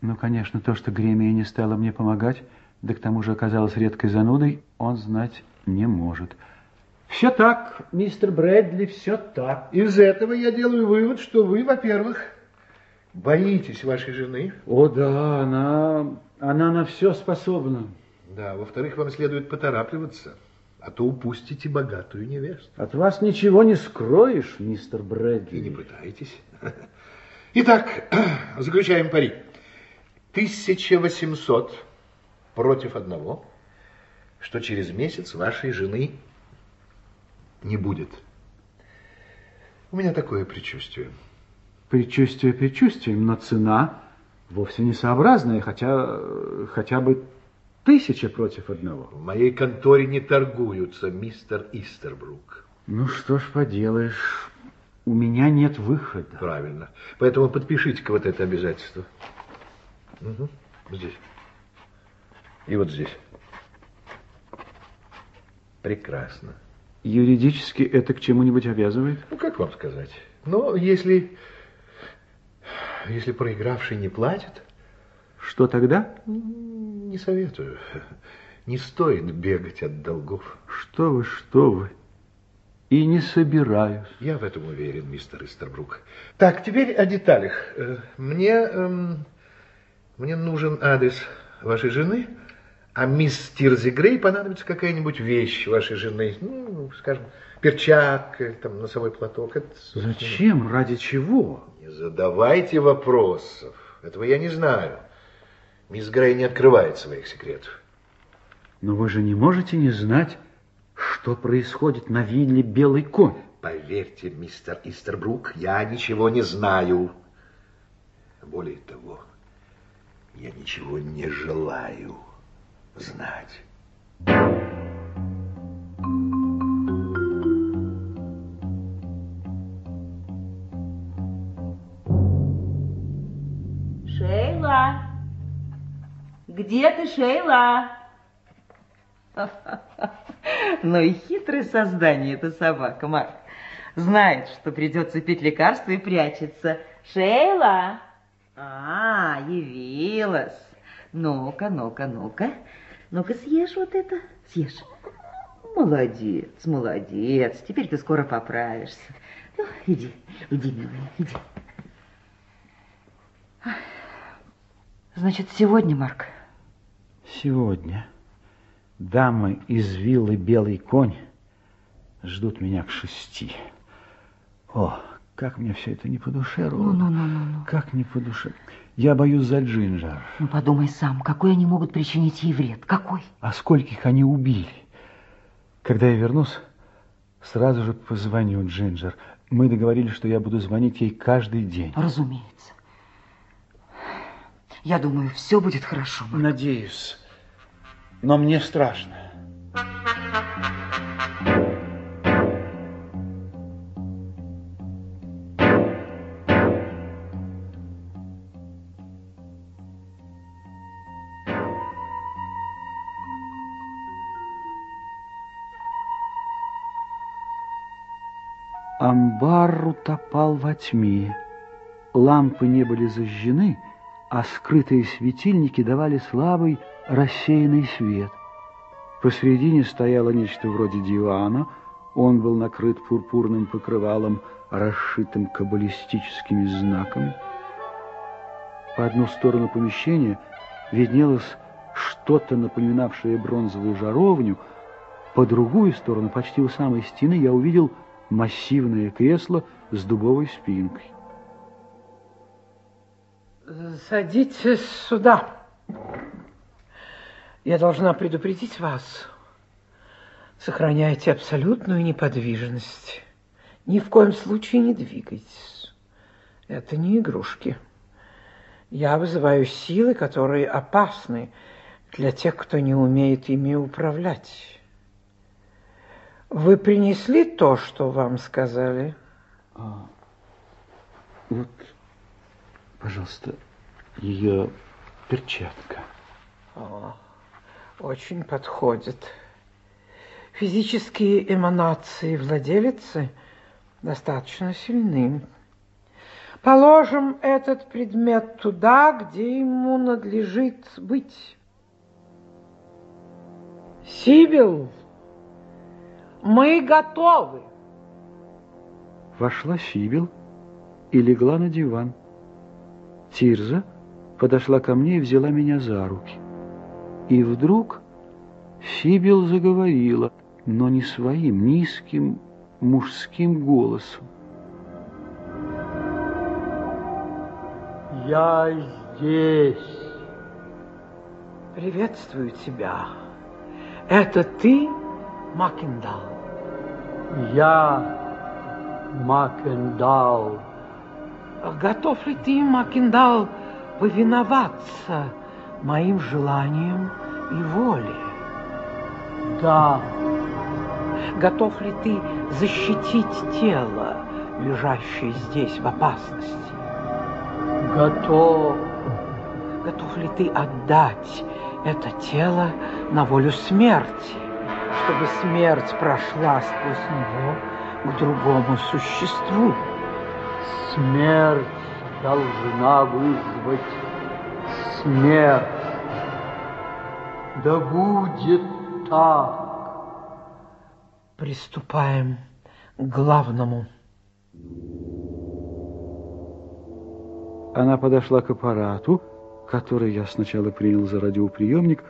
Ну, конечно, то, что Грэмия не стала мне помогать, да к тому же оказалась редкой занудой, он знать не может. Все так, мистер Брэдли, все так. Из этого я делаю вывод, что вы, во-первых, боитесь вашей жены. О, да, она на все способна. Да, во-вторых, вам следует поторапливаться, а то упустите богатую невесту. От вас ничего не скроешь, мистер Брэдли. И не пытайтесь. Итак, заключаем пари. 1800 против одного, что через месяц вашей жены не будет. У меня такое предчувствие. Предчувствие предчувствием, но цена вовсе несообразная, хотя бы 1000 против одного. В моей конторе не торгуются, мистер Истербрук. Ну что ж поделаешь, у меня нет выхода. Правильно, поэтому подпишите-ка вот это обязательство. Угу. Здесь. И вот здесь. Прекрасно. Юридически это к чему-нибудь обязывает? Ну, как вам сказать? Но если проигравший не платит... Что тогда? Не советую. Не стоит бегать от долгов. Что вы, и не собираюсь. Я в этом уверен, мистер Истербрук. Так, теперь о деталях. Мне нужен адрес вашей жены... А мисс Тирзе Грей понадобится какая-нибудь вещь вашей жены. Ну, скажем, перчатка, там, носовой платок. Это, собственно... Зачем? Ради чего? Не задавайте вопросов. Этого я не знаю. Мисс Грей не открывает своих секретов. Но вы же не можете не знать, что происходит на вилле «Белый конь». Поверьте, мистер Истербрук, я ничего не знаю. Более того, я ничего не желаю знать. Шейла, где ты, Шейла? Ну и хитрое создание эта собака, Марк. Знает, что придется пить лекарство, и прячется. Шейла? А, явилась. Ну-ка, ну-ка, ну-ка. Ну-ка, съешь вот это, съешь. Молодец, молодец. Теперь ты скоро поправишься. Ну, иди, иди, милая, иди. Значит, сегодня, Марк? Сегодня дамы из виллы «Белый конь» ждут меня к 6. О, как мне все это не по душе, Рома. Ну. Как не по душе. Я боюсь за Джинджер. Ну, подумай сам, какой они могут причинить ей вред? Какой? А скольких они убили? Когда я вернусь, сразу же позвоню Джинджер. Мы договорились, что я буду звонить ей каждый день. Разумеется. Я думаю, все будет хорошо. Марк. Надеюсь. Но мне страшно. Амбар утопал во тьме. Лампы не были зажжены, а скрытые светильники давали слабый рассеянный свет. Посредине стояло нечто вроде дивана. Он был накрыт пурпурным покрывалом, расшитым каббалистическими знаками. По одну сторону помещения виднелось что-то, напоминавшее бронзовую жаровню. По другую сторону, почти у самой стены, я увидел массивное кресло с дубовой спинкой. Садитесь сюда. Я должна предупредить вас. Сохраняйте абсолютную неподвижность. Ни в коем случае не двигайтесь. Это не игрушки. Я вызываю силы, которые опасны для тех, кто не умеет ими управлять. Вы принесли то, что вам сказали? Вот, пожалуйста, ее перчатка. Очень подходит. Физические эманации владелицы достаточно сильны. Положим этот предмет туда, где ему надлежит быть. Сибил... Мы готовы. Вошла Сибил и легла на диван. Тирза подошла ко мне и взяла меня за руки. И вдруг Сибил заговорила, но не своим низким мужским голосом. Я здесь. Приветствую тебя. Это ты, Макендал? Я Макендал. Готов ли ты, Макендал, повиноваться моим желаниям и воле? Да. Готов ли ты защитить тело, лежащее здесь в опасности? Готов. Готов ли ты отдать это тело на волю смерти, чтобы смерть прошла сквозь него к другому существу? Смерть должна вызвать смерть. Да будет так. Приступаем к главному. Она подошла к аппарату, который я сначала принял за радиоприемник.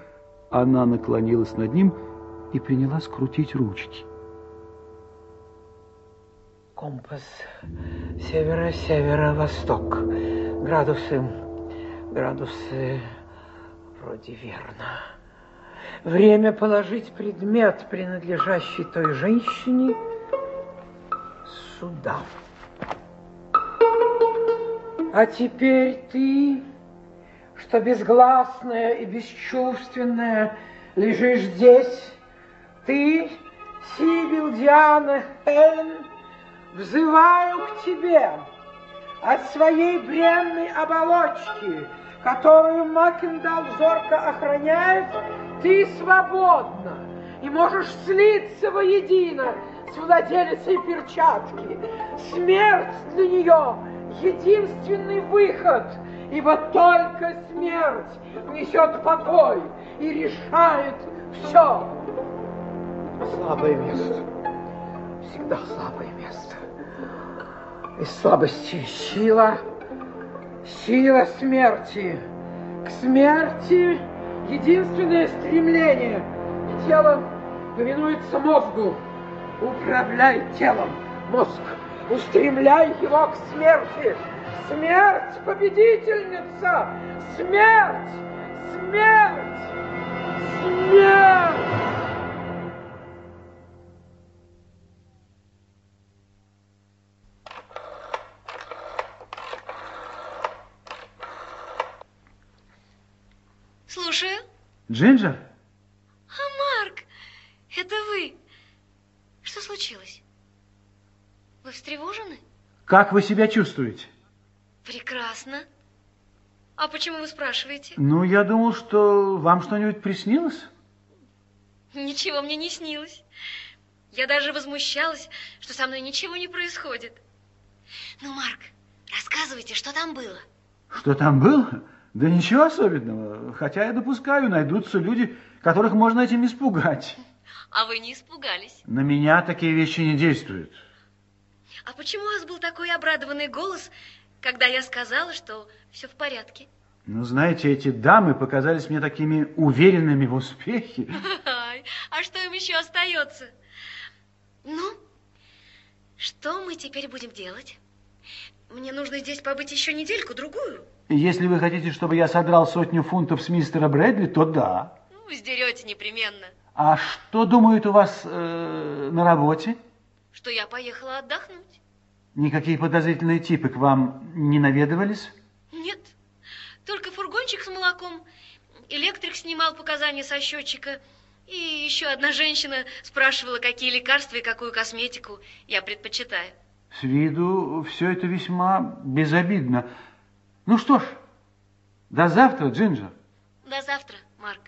Она наклонилась над ним и принялась крутить ручки. Компас северо-северо-восток. Градусы вроде верно. Время положить предмет, принадлежащий той женщине, сюда. А теперь ты, что безгласная и бесчувственная, лежишь здесь, ты, Сибил Диана Хейн, взываю к тебе от своей бренной оболочки, которую Макендал зорко охраняет, ты свободна и можешь слиться воедино с владелицей перчатки. Смерть для нее единственный выход, ибо только смерть несет покой и решает все. Слабое место, всегда слабое место. Из слабости сила, сила смерти. К смерти единственное стремление, и тело повинуется мозгу. Управляй телом, мозг. Устремляй его к смерти. Смерть, победительница! Смерть! Смерть! Смерть! Слушаю. Джинджер? А, Марк, это вы. Что случилось? Вы встревожены? Как вы себя чувствуете? Прекрасно. А почему вы спрашиваете? Ну, я думал, что вам что-нибудь приснилось. Ничего мне не снилось. Я даже возмущалась, что со мной ничего не происходит. Ну, Марк, рассказывайте, что там было. Что там было? Да ничего особенного. Хотя я допускаю, найдутся люди, которых можно этим испугать. А вы не испугались? На меня такие вещи не действуют. А почему у вас был такой обрадованный голос, когда я сказала, что все в порядке? Ну, знаете, эти дамы показались мне такими уверенными в успехе. А что им еще остается? Ну, что мы теперь будем делать? Мне нужно здесь побыть еще недельку-другую. Если вы хотите, чтобы я содрал 100 фунтов с мистера Брэдли, то да. Ну, сдерете непременно. А что думают у вас на работе? Что я поехала отдохнуть. Никакие подозрительные типы к вам не наведывались? Нет, только фургончик с молоком, электрик снимал показания со счетчика, и еще одна женщина спрашивала, какие лекарства и какую косметику я предпочитаю. С виду все это весьма безобидно. Ну что ж, до завтра, Джинджер. До завтра, Марк.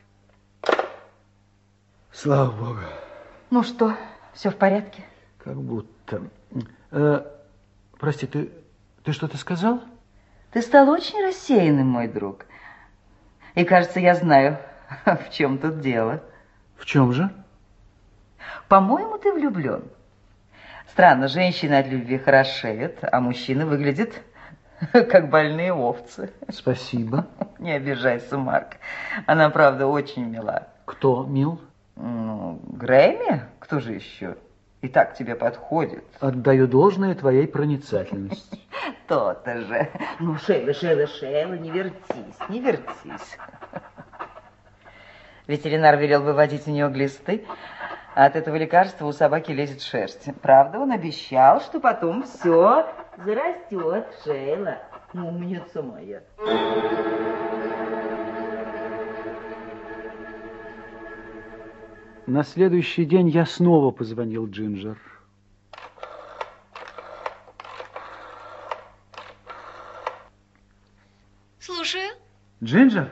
Слава богу. Ну что, все в порядке? Как будто. Прости, ты что-то сказал? Ты стал очень рассеянным, мой друг. И кажется, я знаю, в чем тут дело. В чем же? По-моему, ты влюблен. Странно, женщины от любви хорошеют, а мужчины выглядят как больные овцы. Спасибо. Не обижайся, Марк. Она, правда, очень мила. Кто мил? Ну, Грэмми? Кто же еще? И так тебе подходит. Отдаю должное твоей проницательности. То-то же. Ну, Шейла, не вертись, не вертись. Ветеринар велел выводить у нее глисты, а от этого лекарства у собаки лезет шерсть. Правда, он обещал, что потом все зарастет, Шейла. Ну, умница моя. На следующий день я снова позвонил Джинджер. Слушаю. Джинджер,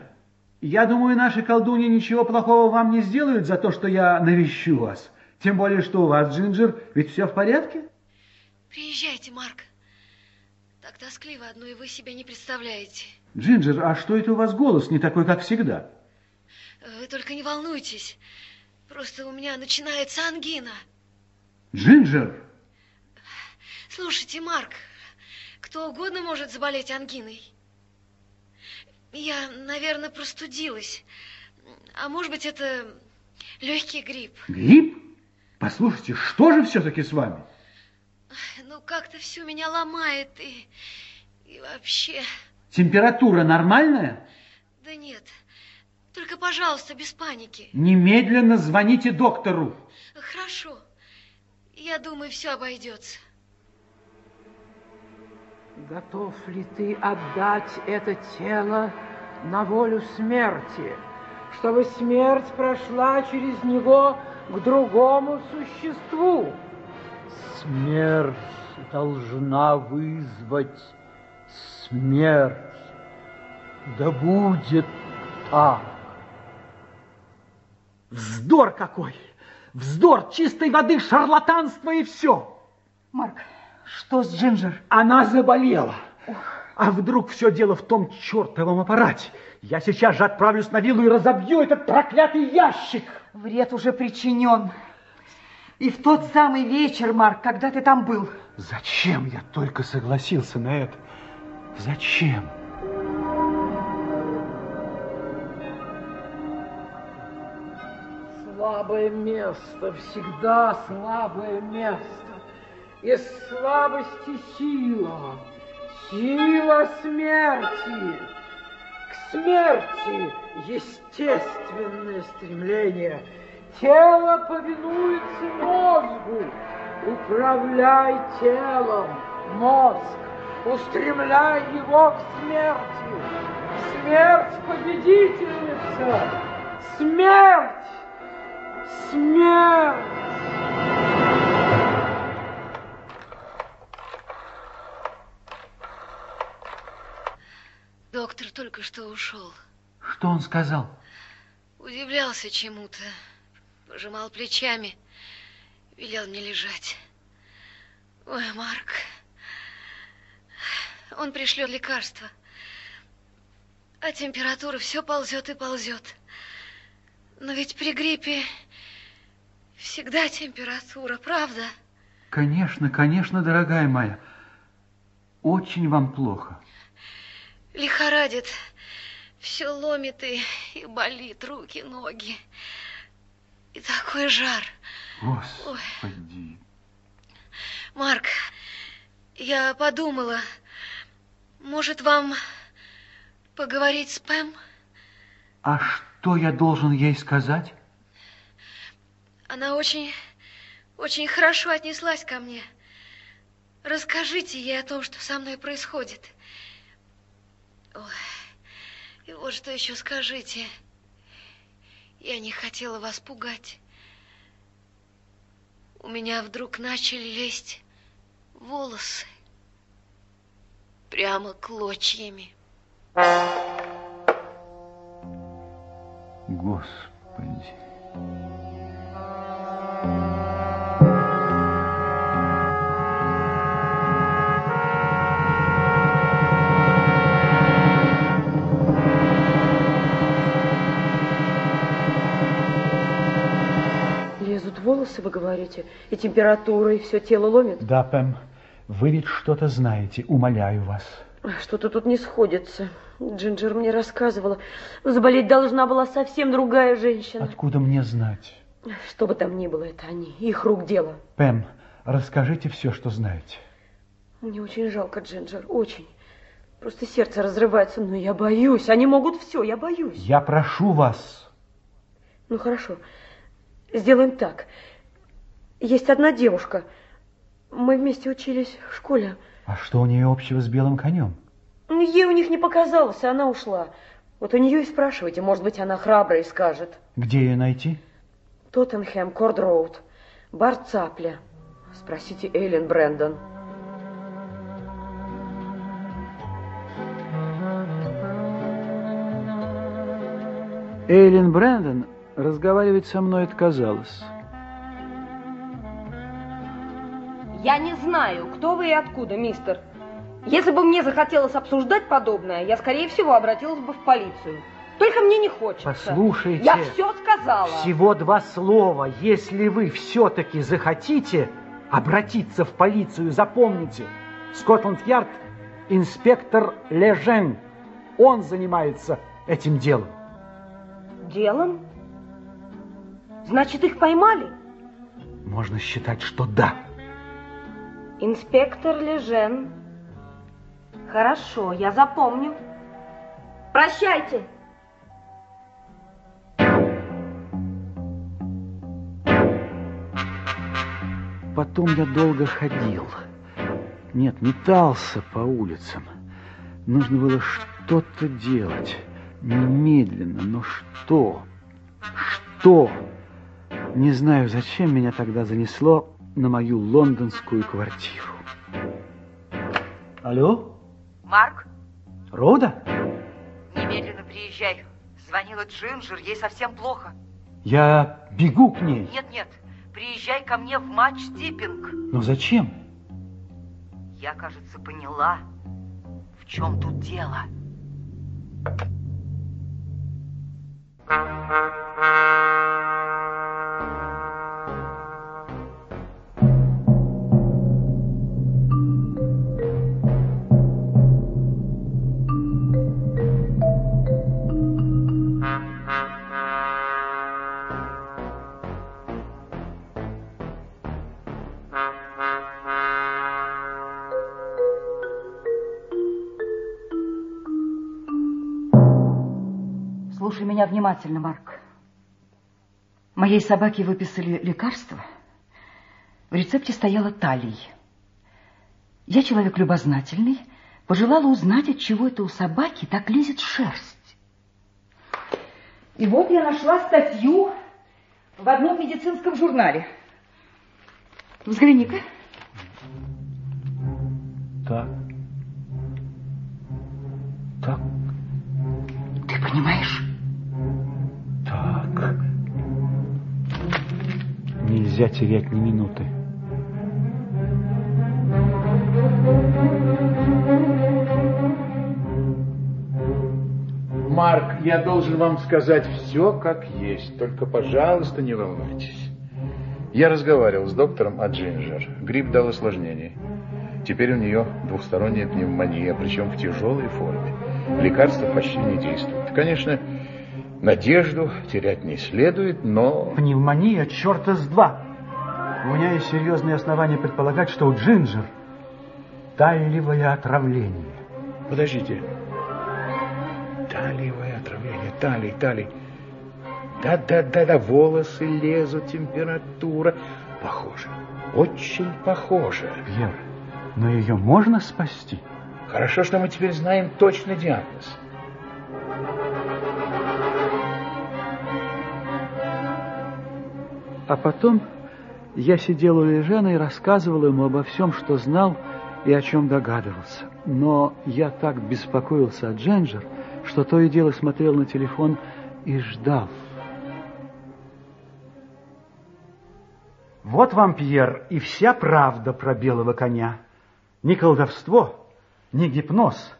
я думаю, наши колдуни ничего плохого вам не сделают за то, что я навещу вас. Тем более, что у вас, Джинджер, ведь все в порядке? Приезжайте, Марк. Так тоскливо одной вы себя не представляете. Джинджер, а что это у вас голос не такой, как всегда? Вы только не волнуйтесь. Просто у меня начинается ангина. Джинджер! Слушайте, Марк, кто угодно может заболеть ангиной. Я, наверное, простудилась. А может быть, это легкий грипп. Грипп? Послушайте, что же все-таки с вами? Ну, как-то все меня ломает и вообще... Температура нормальная? Да нет. Только, пожалуйста, без паники. Немедленно звоните доктору. Хорошо. Я думаю, все обойдется. Готов ли ты отдать это тело на волю смерти, чтобы смерть прошла через него к другому существу? Смерть должна вызвать смерть. Да будет так. Вздор какой! Вздор чистой воды, шарлатанство и все! Марк, что с Джинджер? Она заболела. Ох. А вдруг все дело в том чертовом аппарате? Я сейчас же отправлюсь на виллу и разобью этот проклятый ящик. Вред уже причинен. И в тот самый вечер, Марк, когда ты там был. Зачем я только согласился на это? Зачем? Слабое место, всегда слабое место. Из слабости сила, сила смерти. К смерти естественное стремление. Тело повинуется мозгу. Управляй телом, мозг. Устремляй его к смерти. Смерть победительница. Смерть! Смерть! Доктор только что ушел. Что он сказал? Удивлялся чему-то. Пожимал плечами. Велел мне лежать. Ой, Марк. Он пришлет лекарства. А температура все ползет и ползет. Но ведь при гриппе всегда температура, правда? Конечно, конечно, дорогая моя. Очень вам плохо. Лихорадит. Все ломит и болит руки, ноги. И такой жар. Господи. Ой. Марк, я подумала, может, вам поговорить с Пэм? А что я должен ей сказать? Она очень, очень хорошо отнеслась ко мне. Расскажите ей о том, что со мной происходит. Ой, и вот что еще скажите. Я не хотела вас пугать. У меня вдруг начали лезть волосы. Прямо клочьями. Господи. Лезут Тут волосы, вы говорите, и температура, и все тело ломит? Да, Пэм, вы ведь что-то знаете, умоляю вас. Что-то тут не сходится. Джинджер мне рассказывала. Заболеть должна была совсем другая женщина. Откуда мне знать? Что бы там ни было, это они. Их рук дело. Пэм, расскажите все, что знаете. Мне очень жалко, Джинджер, очень. Просто сердце разрывается, но я боюсь. Они могут все, я боюсь. Я прошу вас. Ну, хорошо. Сделаем так. Есть одна девушка. Мы вместе учились в школе. А что у нее общего с белым конем? Ей у них не показалось, она ушла. Вот у нее и спрашивайте, может быть, она храбрая и скажет. Где ее найти? Тоттенхэм, Кордроуд, бар Цапля. Спросите Эйлин Брэндон. Эйлин Брэндон разговаривать со мной отказалась. Я не знаю, кто вы и откуда, мистер. Если бы мне захотелось обсуждать подобное, я, скорее всего, обратилась бы в полицию. Только мне не хочется. Послушайте. Я все сказала. Всего два слова. Если вы все-таки захотите обратиться в полицию, запомните. Скотланд-Ярд, инспектор Лежен. Он занимается этим делом. Делом? Значит, их поймали? Можно считать, что да. Инспектор Лежен. Хорошо, я запомню. Прощайте. Потом я долго ходил. Нет, метался по улицам. Нужно было что-то делать. Немедленно, но что? Что? Не знаю, зачем меня тогда занесло на мою лондонскую квартиру. Алло? Марк? Рода? Немедленно приезжай. Звонила Джинджер, ей совсем плохо. Я бегу к ней. Нет, нет, приезжай ко мне в Мач-Диппинг. Но зачем? Я, кажется, поняла, в чем тут дело. Слушай меня внимательно, Марк. Моей собаке выписали лекарство. В рецепте стояла талий. Я человек любознательный. Пожелала узнать, от чего это у собаки так лезет шерсть. И вот я нашла статью в одном медицинском журнале. Взгляни-ка. Так. Так. Ты понимаешь? Нельзя терять ни минуты. Марк, я должен вам сказать все как есть. Только, пожалуйста, не волнуйтесь. Я разговаривал с доктором о Джинджер. Грипп дал осложнение. Теперь у нее двухсторонняя пневмония, причем в тяжелой форме. Лекарства почти не действуют. Конечно, надежду терять не следует, но... Пневмония черта с два. У меня есть серьезные основания предполагать, что у Джинджер талиевое отравление. Подождите. Талиевое отравление, талий. Да, волосы лезут, температура. Похоже, очень похоже. Пьер, но ее можно спасти? Хорошо, что мы теперь знаем точный диагноз. А потом я сидел у Лежена и рассказывал ему обо всем, что знал и о чем догадывался. Но я так беспокоился о Джинджер, что то и дело смотрел на телефон и ждал. Вот вам, Пьер, и вся правда про белого коня. Ни колдовство, ни гипноз,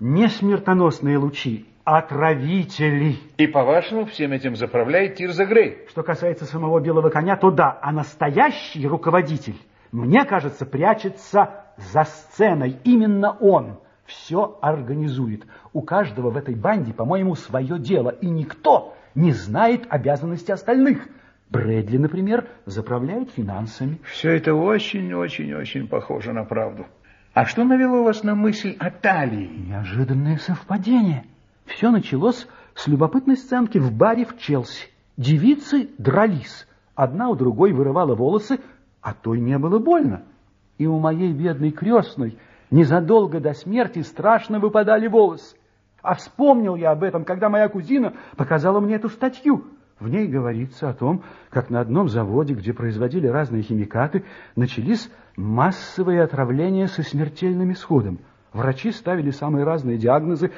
не смертоносные лучи, а отравители. И, по-вашему, всем этим заправляет Тирза Грей? Что касается самого Белого коня, то да, а настоящий руководитель, мне кажется, прячется за сценой. Именно он все организует. У каждого в этой банде, по-моему, свое дело, и никто не знает обязанности остальных. Брэдли, например, заправляет финансами. Все это очень-очень-очень похоже на правду. А что навело вас на мысль о талии? Неожиданное совпадение. Все началось с любопытной сценки в баре в Челси. Девицы дрались. Одна у другой вырывала волосы, а той не было больно. И у моей бедной крестной незадолго до смерти страшно выпадали волосы. А вспомнил я об этом, когда моя кузина показала мне эту статью. В ней говорится о том, как на одном заводе, где производили разные химикаты, начались массовые отравления со смертельным исходом. Врачи ставили самые разные диагнозы,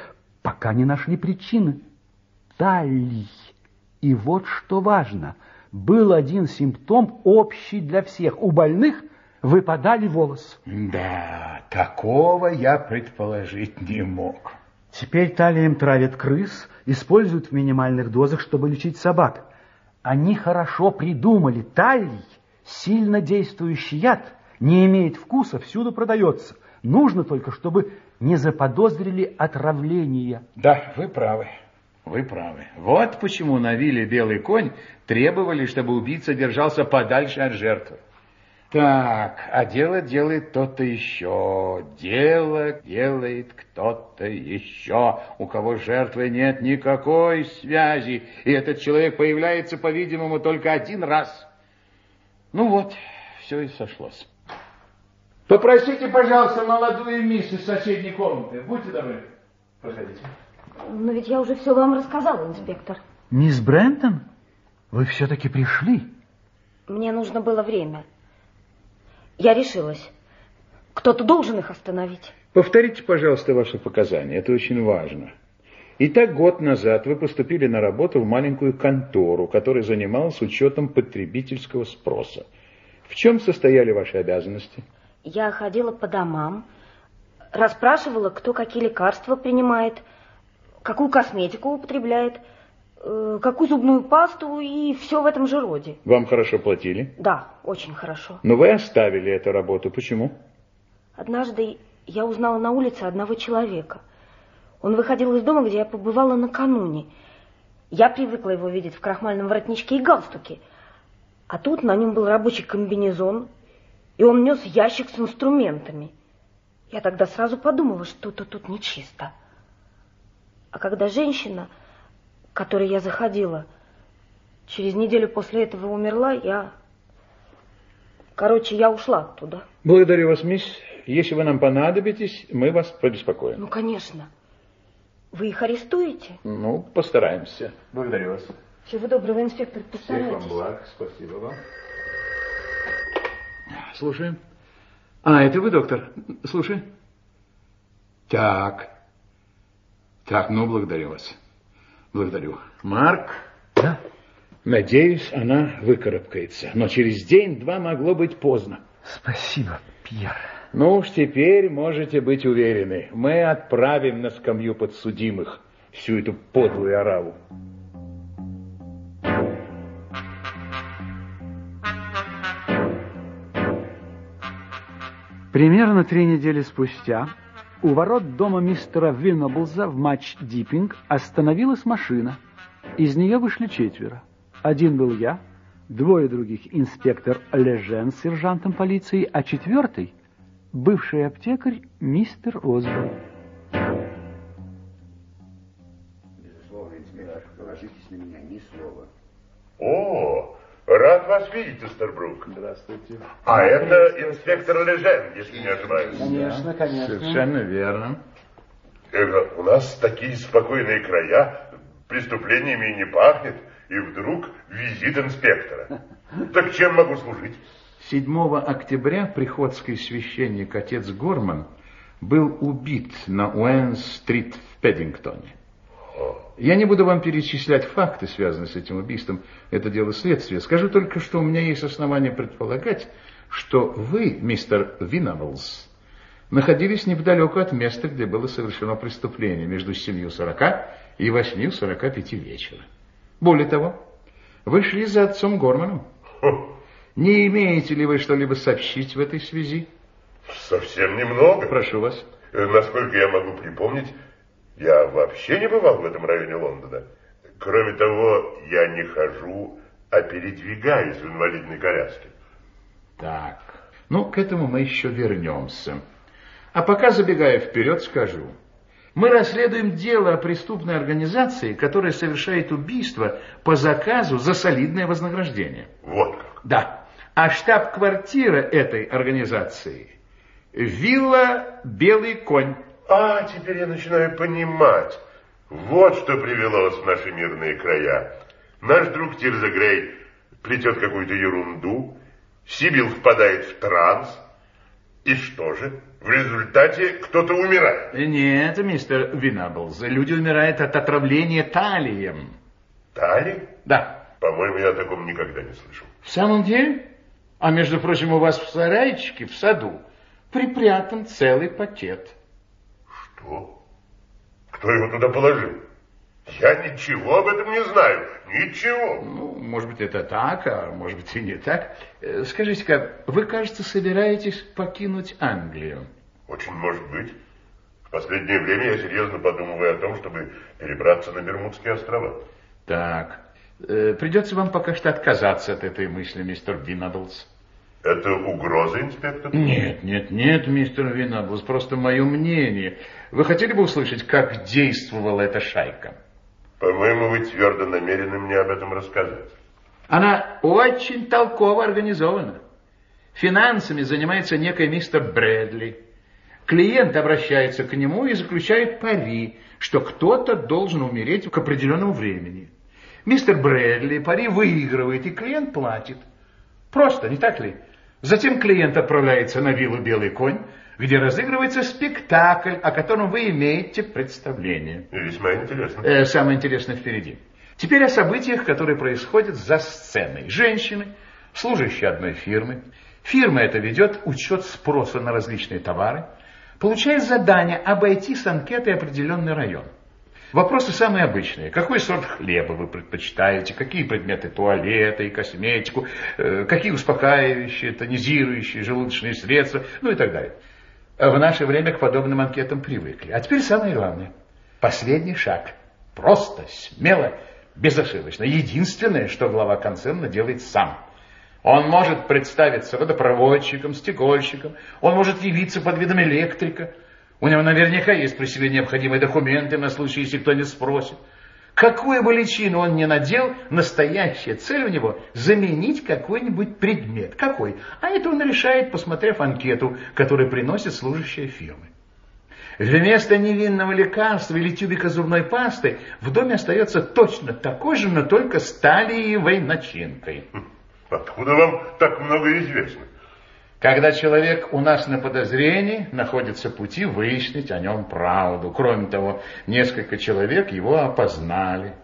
пока не нашли причины. Талий. И вот что важно. Был один симптом, общий для всех. У больных выпадали волосы. Да, такого я предположить не мог. Теперь талием травят крыс, используют в минимальных дозах, чтобы лечить собак. Они хорошо придумали. Талий, сильно действующий яд, не имеет вкуса, всюду продается. Нужно только, чтобы не заподозрили отравление. Да, вы правы, вы правы. Вот почему на вилле «Белый конь» требовали, чтобы убийца держался подальше от жертвы. Так, а дело делает кто-то еще, дело делает кто-то еще, у кого жертвы нет никакой связи, и этот человек появляется, по-видимому, только один раз. Ну вот, все и сошлось. Попросите, пожалуйста, молодую мисс из соседней комнаты, будьте добры, проходите. Но ведь я уже все вам рассказала, инспектор. Мисс Брэндон, вы все-таки пришли? Мне нужно было время. Я решилась. Кто-то должен их остановить. Повторите, пожалуйста, ваши показания. Это очень важно. Итак, год назад вы поступили на работу в маленькую контору, которая занималась учетом потребительского спроса. В чем состояли ваши обязанности? Я ходила по домам, расспрашивала, кто какие лекарства принимает, какую косметику употребляет, какую зубную пасту и все в этом же роде. Вам хорошо платили? Да, очень хорошо. Но вы оставили эту работу. Почему? Однажды я узнала на улице одного человека. Он выходил из дома, где я побывала накануне. Я привыкла его видеть в крахмальном воротничке и галстуке. А тут на нем был рабочий комбинезон, и он нес ящик с инструментами. Я тогда сразу подумала, что-то тут нечисто. А когда женщина, к которой я заходила, через неделю после этого умерла, я ушла оттуда. Благодарю вас, мисс. Если вы нам понадобитесь, мы вас побеспокоим. Ну, конечно. Вы их арестуете? Ну, постараемся. Благодарю вас. Всего доброго, инспектор, постарайтесь. Всех вам благ, спасибо вам. Слушаем. А, это вы, доктор? Слушай. Так, ну, благодарю вас. Благодарю. Марк, да? Надеюсь, она выкарабкается. Но через день-два могло быть поздно. Спасибо, Пьер. Ну уж теперь можете быть уверены. Мы отправим на скамью подсудимых всю эту подлую ораву. Примерно 3 недели спустя у ворот дома мистера Винаблза в Мач-Диппинг остановилась машина. Из нее вышли 4. Один был я, 2 других — инспектор Лежен с сержантом полиции, а 4-й — бывший аптекарь мистер Осборн. Безусловно, инспектор, положитесь на меня, ни слова. О, рад вас видеть, Истербрук. Здравствуйте. А это инспектор Лежен, если не ошибаюсь. Конечно, конечно. Совершенно верно. У нас такие спокойные края, преступлениями не пахнет, и вдруг визит инспектора. Так чем могу служить? 7 октября приходский священник отец Горман был убит на Уэнс-стрит в Педдингтоне. Я не буду вам перечислять факты, связанные с этим убийством. Это дело следствия. Скажу только, что у меня есть основания предполагать, что вы, мистер Винаблз, находились неподалеку от места, где было совершено преступление, между 7:40 и 8:45 вечера. Более того, вы шли за отцом Горманом. Не имеете ли вы что-либо сообщить в этой связи? Совсем немного. Прошу вас. Насколько я могу припомнить, я вообще не бывал в этом районе Лондона. Кроме того, я не хожу, а передвигаюсь в инвалидной коляске. Так, ну к этому мы еще вернемся. А пока, забегая вперед, скажу. Мы расследуем дело о преступной организации, которая совершает убийство по заказу за солидное вознаграждение. Вот как. Да. А штаб-квартира этой организации — вилла «Белый конь». А, теперь я начинаю понимать. Вот что привело нас в наши мирные края. Наш друг Тирза Грей плетет какую-то ерунду, Сибил впадает в транс. И что же? В результате кто-то умирает. Нет, мистер Винаблз, люди умирают от отравления талием. Талий? Да. По-моему, я о таком никогда не слышал. В самом деле? А между прочим, у вас в сарайчике, в саду, припрятан целый пакет. Что? Кто его туда положил? Я ничего об этом не знаю. Ничего. Ну, может быть, это так, а может быть, и не так. Скажите-ка, вы, кажется, собираетесь покинуть Англию? Очень может быть. В последнее время я серьезно подумываю о том, чтобы перебраться на Бермудские острова. Так. Придется вам пока что отказаться от этой мысли, мистер Винаблз. Это угроза, инспектор? Нет, нет, нет, мистер Винаблз, просто мое мнение. Вы хотели бы услышать, как действовала эта шайка? По-моему, вы твердо намерены мне об этом рассказать. Она очень толково организована. Финансами занимается некий мистер Брэдли. Клиент обращается к нему и заключает пари, что кто-то должен умереть к определенному времени. Мистер Брэдли пари выигрывает, и клиент платит. Просто, не так ли? Затем клиент отправляется на виллу «Белый конь», где разыгрывается спектакль, о котором вы имеете представление. Весьма интересно. Самое интересное впереди. Теперь о событиях, которые происходят за сценой. Женщины, служащие одной фирмы. Фирма эта ведет учет спроса на различные товары, получает задание обойти с анкетой определенный район. Вопросы самые обычные. Какой сорт хлеба вы предпочитаете? Какие предметы туалета и косметику? Какие успокаивающие, тонизирующие, желудочные средства? Ну и так далее. В наше время к подобным анкетам привыкли. А теперь самое главное. Последний шаг. Просто, смело, безошибочно. Единственное, что глава концерна делает сам. Он может представиться водопроводчиком, стекольщиком. Он может явиться под видом электрика. У него наверняка есть при себе необходимые документы на случай, если кто-нибудь спросит. Какую бы личину он ни надел, настоящая цель у него – заменить какой-нибудь предмет. Какой? А это он решает, посмотрев анкету, которую приносит служащая фирмы. Вместо невинного лекарства или тюбика зубной пасты в доме остается точно такой же, но только с талиевой начинкой. Откуда вам так много известно? Когда человек у нас на подозрении, находятся пути выяснить о нем правду. Кроме того, несколько человек его опознали.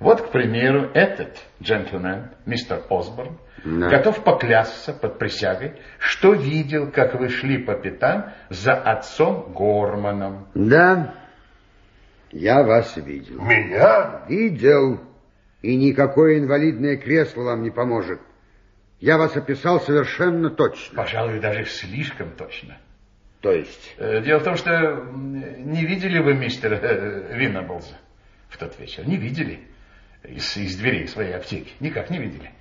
Вот, к примеру, этот джентльмен, мистер Осборн, готов поклясться под присягой, что видел, как вы шли по пятам за отцом Горманом. Да, я вас видел. Меня? Видел. И никакое инвалидное кресло вам не поможет. Я вас описал совершенно точно. Пожалуй, даже слишком точно. То есть? Дело в том, что не видели вы мистера Винаблза в тот вечер. Не видели из дверей своей аптеки. Никак не видели.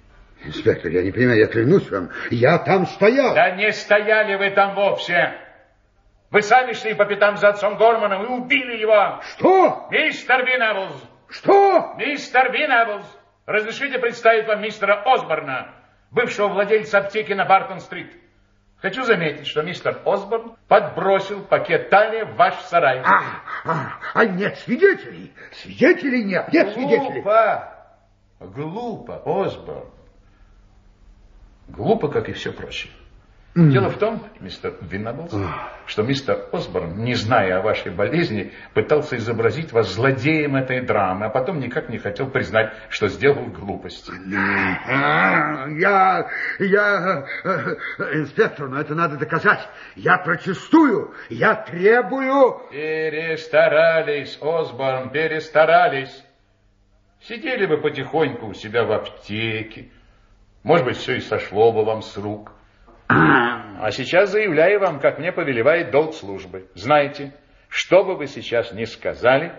Инспектор, я не понимаю, я клянусь вам, я там стоял. Да не стояли вы там вовсе. Вы сами шли по пятам за отцом Горманом и убили его. Что? Мистер Винаблз. Что? Мистер Винаблз. Разрешите представить вам мистера Осборна, бывшего владельца аптеки на Бартон-стрит. Хочу заметить, что мистер Осборн подбросил пакет талии в ваш сарай. А нет свидетелей? Свидетелей нет, нет свидетелей. Глупо, глупо, Осборн. Глупо, как и все прочее. Дело в том, мистер Винаблз, что мистер Осборн, не зная о вашей болезни, пытался изобразить вас злодеем этой драмы, а потом никак не хотел признать, что сделал глупость. Инспектор, но это надо доказать. Я протестую, я требую... Перестарались, Осборн, перестарались. Сидели бы потихоньку у себя в аптеке. Может быть, все и сошло бы вам с рук. А сейчас заявляю вам, как мне повелевает долг службы. Знаете, что бы вы сейчас ни сказали,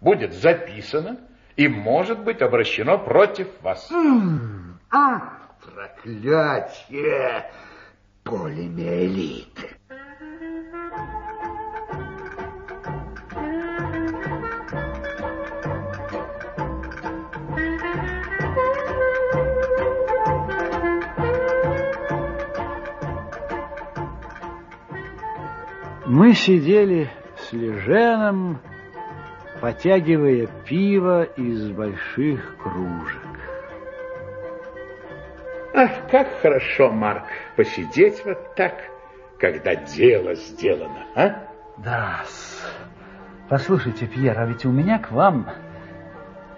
будет записано и может быть обращено против вас. Проклятие полимиелита. Мы сидели с Леженом, потягивая пиво из больших кружек. Ах, как хорошо, Марк, посидеть вот так, когда дело сделано, а? Да-с. Послушайте, Пьер, а ведь у меня к вам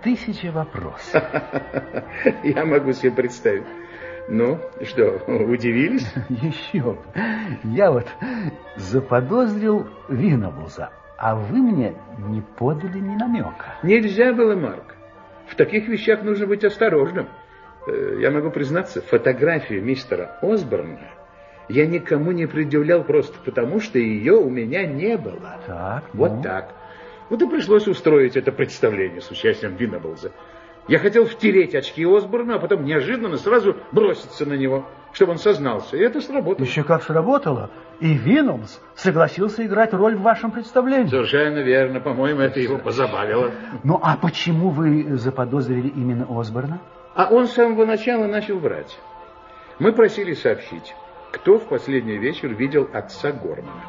1000 вопросов. Я могу себе представить. Ну, что, удивились? Еще бы. Я вот заподозрил Винаблза, а вы мне не подали ни намека. Нельзя было, Марк. В таких вещах нужно быть осторожным. Я могу признаться, фотографию мистера Осборна я никому не предъявлял просто потому, что ее у меня не было. Так, вот ну. Так. Вот и пришлось устроить это представление с участием Винаблза. Я хотел втереть очки Осборна, а потом неожиданно сразу броситься на него, чтобы он сознался. И это сработало. Еще как сработало. И Винаблз согласился играть роль в вашем представлении. Совершенно верно. По-моему, это его позабавило. Ну, а почему вы заподозрили именно Осборна? А он с самого начала начал врать. Мы просили сообщить, кто в последний вечер видел отца Гормана.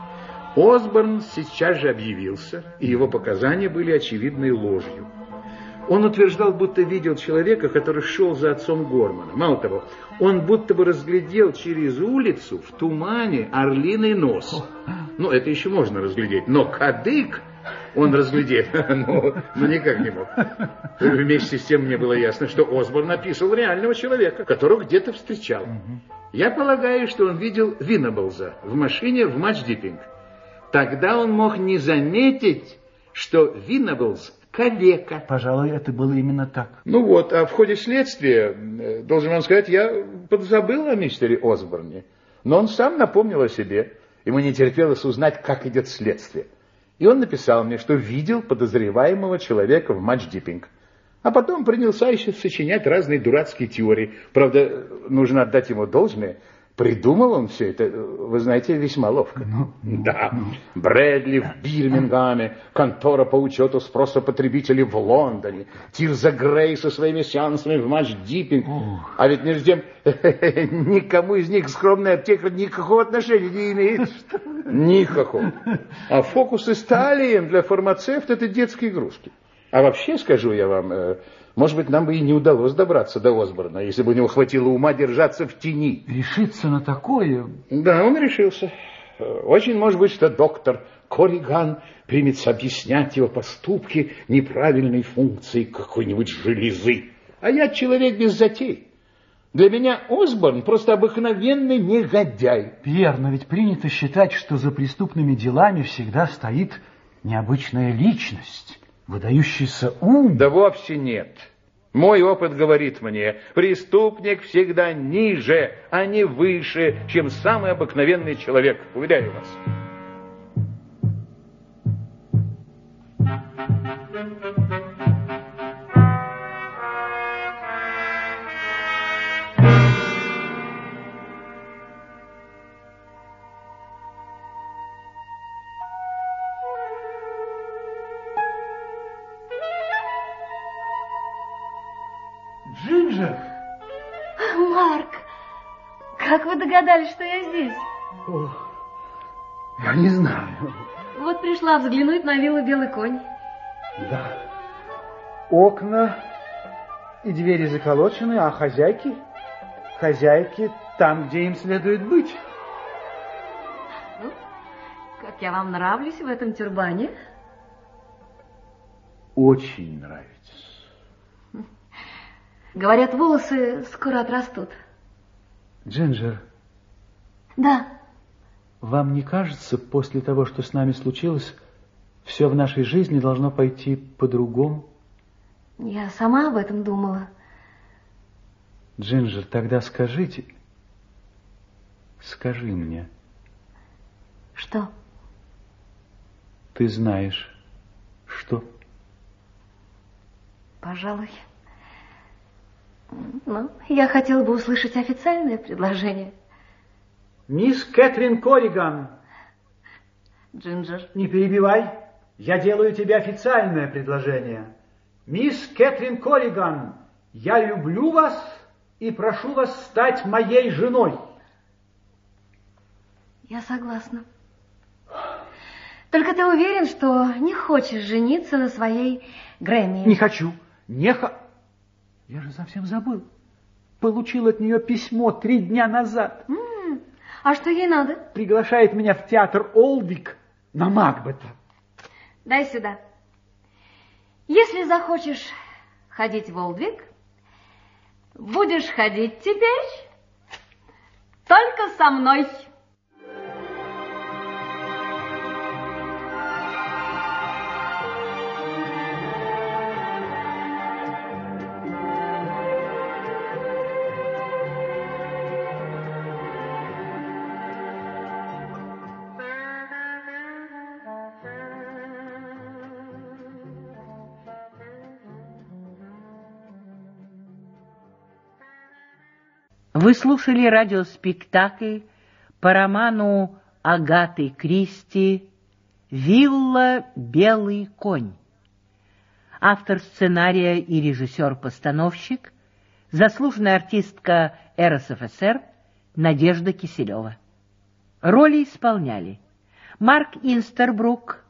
Осборн сейчас же объявился, и его показания были очевидной ложью. Он утверждал, будто видел человека, который шел за отцом Гормана. Мало того, он будто бы разглядел через улицу в тумане орлиный нос. Ну, это еще можно разглядеть. Но кадык он разглядеть никак не мог. Вместе с тем мне было ясно, что Осборн описал реального человека, которого где-то встречал. Я полагаю, что он видел Винаблза в машине в Мач-Диппинг. Тогда он мог не заметить, что Винаблз калека. Пожалуй, это было именно так. Ну вот, а в ходе следствия, должен вам сказать, я подзабыл о мистере Осборне. Но он сам напомнил о себе. Ему не терпелось узнать, как идет следствие. И он написал мне, что видел подозреваемого человека в Мач-Диппинг. А потом принялся еще сочинять разные дурацкие теории. Правда, нужно отдать ему должное. Придумал он все это, вы знаете, весьма ловко. Да, Брэдли в Бирмингеме, контора по учету спроса потребителей в Лондоне, Тирза Грей со своими сеансами в Мач-Диппинг. А ведь между тем, никому из них скромный аптекарь никакого отношения не имеет. Никакого. А фокусы с талием для фармацевта – это детские игрушки. А вообще, скажу я вам, может быть, нам бы и не удалось добраться до Осборна, если бы у него хватило ума держаться в тени. Решиться на такое? Да, он решился. Очень может быть, что доктор Корриган примется объяснять его поступки неправильной функцией какой-нибудь железы. А я человек без затей. Для меня Осборн просто обыкновенный негодяй. Пьер, но ведь принято считать, что за преступными делами всегда стоит необычная личность. Выдающийся ум? Да вовсе нет. Мой опыт говорит мне, преступник всегда ниже, а не выше, чем самый обыкновенный человек. Уверяю вас. Что я здесь? О, я не знаю. Вот пришла взглянуть на виллу «Белый конь». Да. Окна и двери заколочены, а хозяйки? Хозяйки там, где им следует быть. Я вам нравлюсь в этом тюрбане? Очень нравится. Говорят, волосы скоро отрастут. Джинджер. Да. Вам не кажется, после того, что с нами случилось, все в нашей жизни должно пойти по-другому? Я сама об этом думала. Джинджер, тогда скажите, скажи мне. Что? Ты знаешь, что? Пожалуй. Ну, я хотела бы услышать официальное предложение. Мисс Кэтрин Корриган. Джинджер. Не перебивай. Я делаю тебе официальное предложение. Мисс Кэтрин Корриган, я люблю вас и прошу вас стать моей женой. Я согласна. Только ты уверен, что не хочешь жениться на своей Грэмии? Не хочу. Я же совсем забыл. Получил от нее письмо 3 дня назад. А что ей надо? Приглашает меня в театр Олдвик на Макбета. Дай сюда. Если захочешь ходить в Олдвик, будешь ходить теперь только со мной. Вы слушали радиоспектакль по роману Агаты Кристи «Вилла «Белый конь». Автор сценария и режиссер-постановщик, заслуженная артистка РСФСР Надежда Киселева. Роли исполняли Марк Истербрук,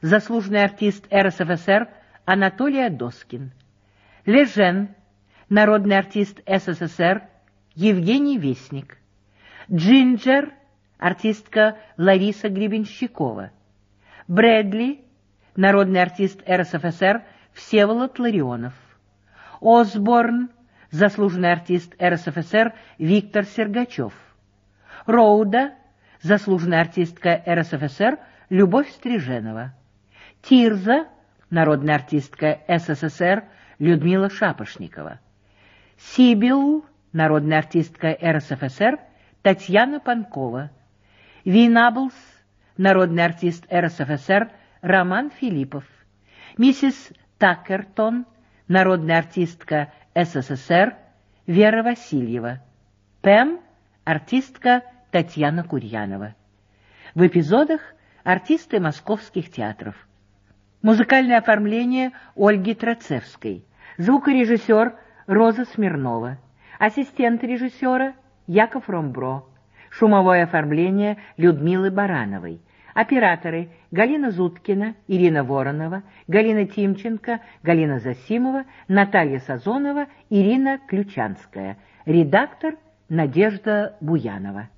заслуженный артист РСФСР Анатолий Доскин, Лежен, народный артист СССР Евгений Вестник, Джинджер, артистка Лариса Гребенщикова, Брэдли, народный артист РСФСР Всеволод Ларионов, Осборн, заслуженный артист РСФСР Виктор Сергачев, Роуда, заслуженная артистка РСФСР Любовь Стриженова, Тирза, народная артистка СССР Людмила Шапошникова, Сибил, народная артистка РСФСР Татьяна Панкова, Винаблз, народный артист РСФСР Роман Филиппов, миссис Такертон, народная артистка СССР Вера Васильева, Пэм, артистка Татьяна Курьянова. В эпизодах артисты московских театров. Музыкальное оформление Ольги Троцевской, звукорежиссер Роза Смирнова. Ассистент режиссера Яков Ромбро. Шумовое оформление Людмилы Барановой. Операторы Галина Зуткина, Ирина Воронова, Галина Тимченко, Галина Засимова, Наталья Сазонова, Ирина Ключанская. Редактор Надежда Буянова.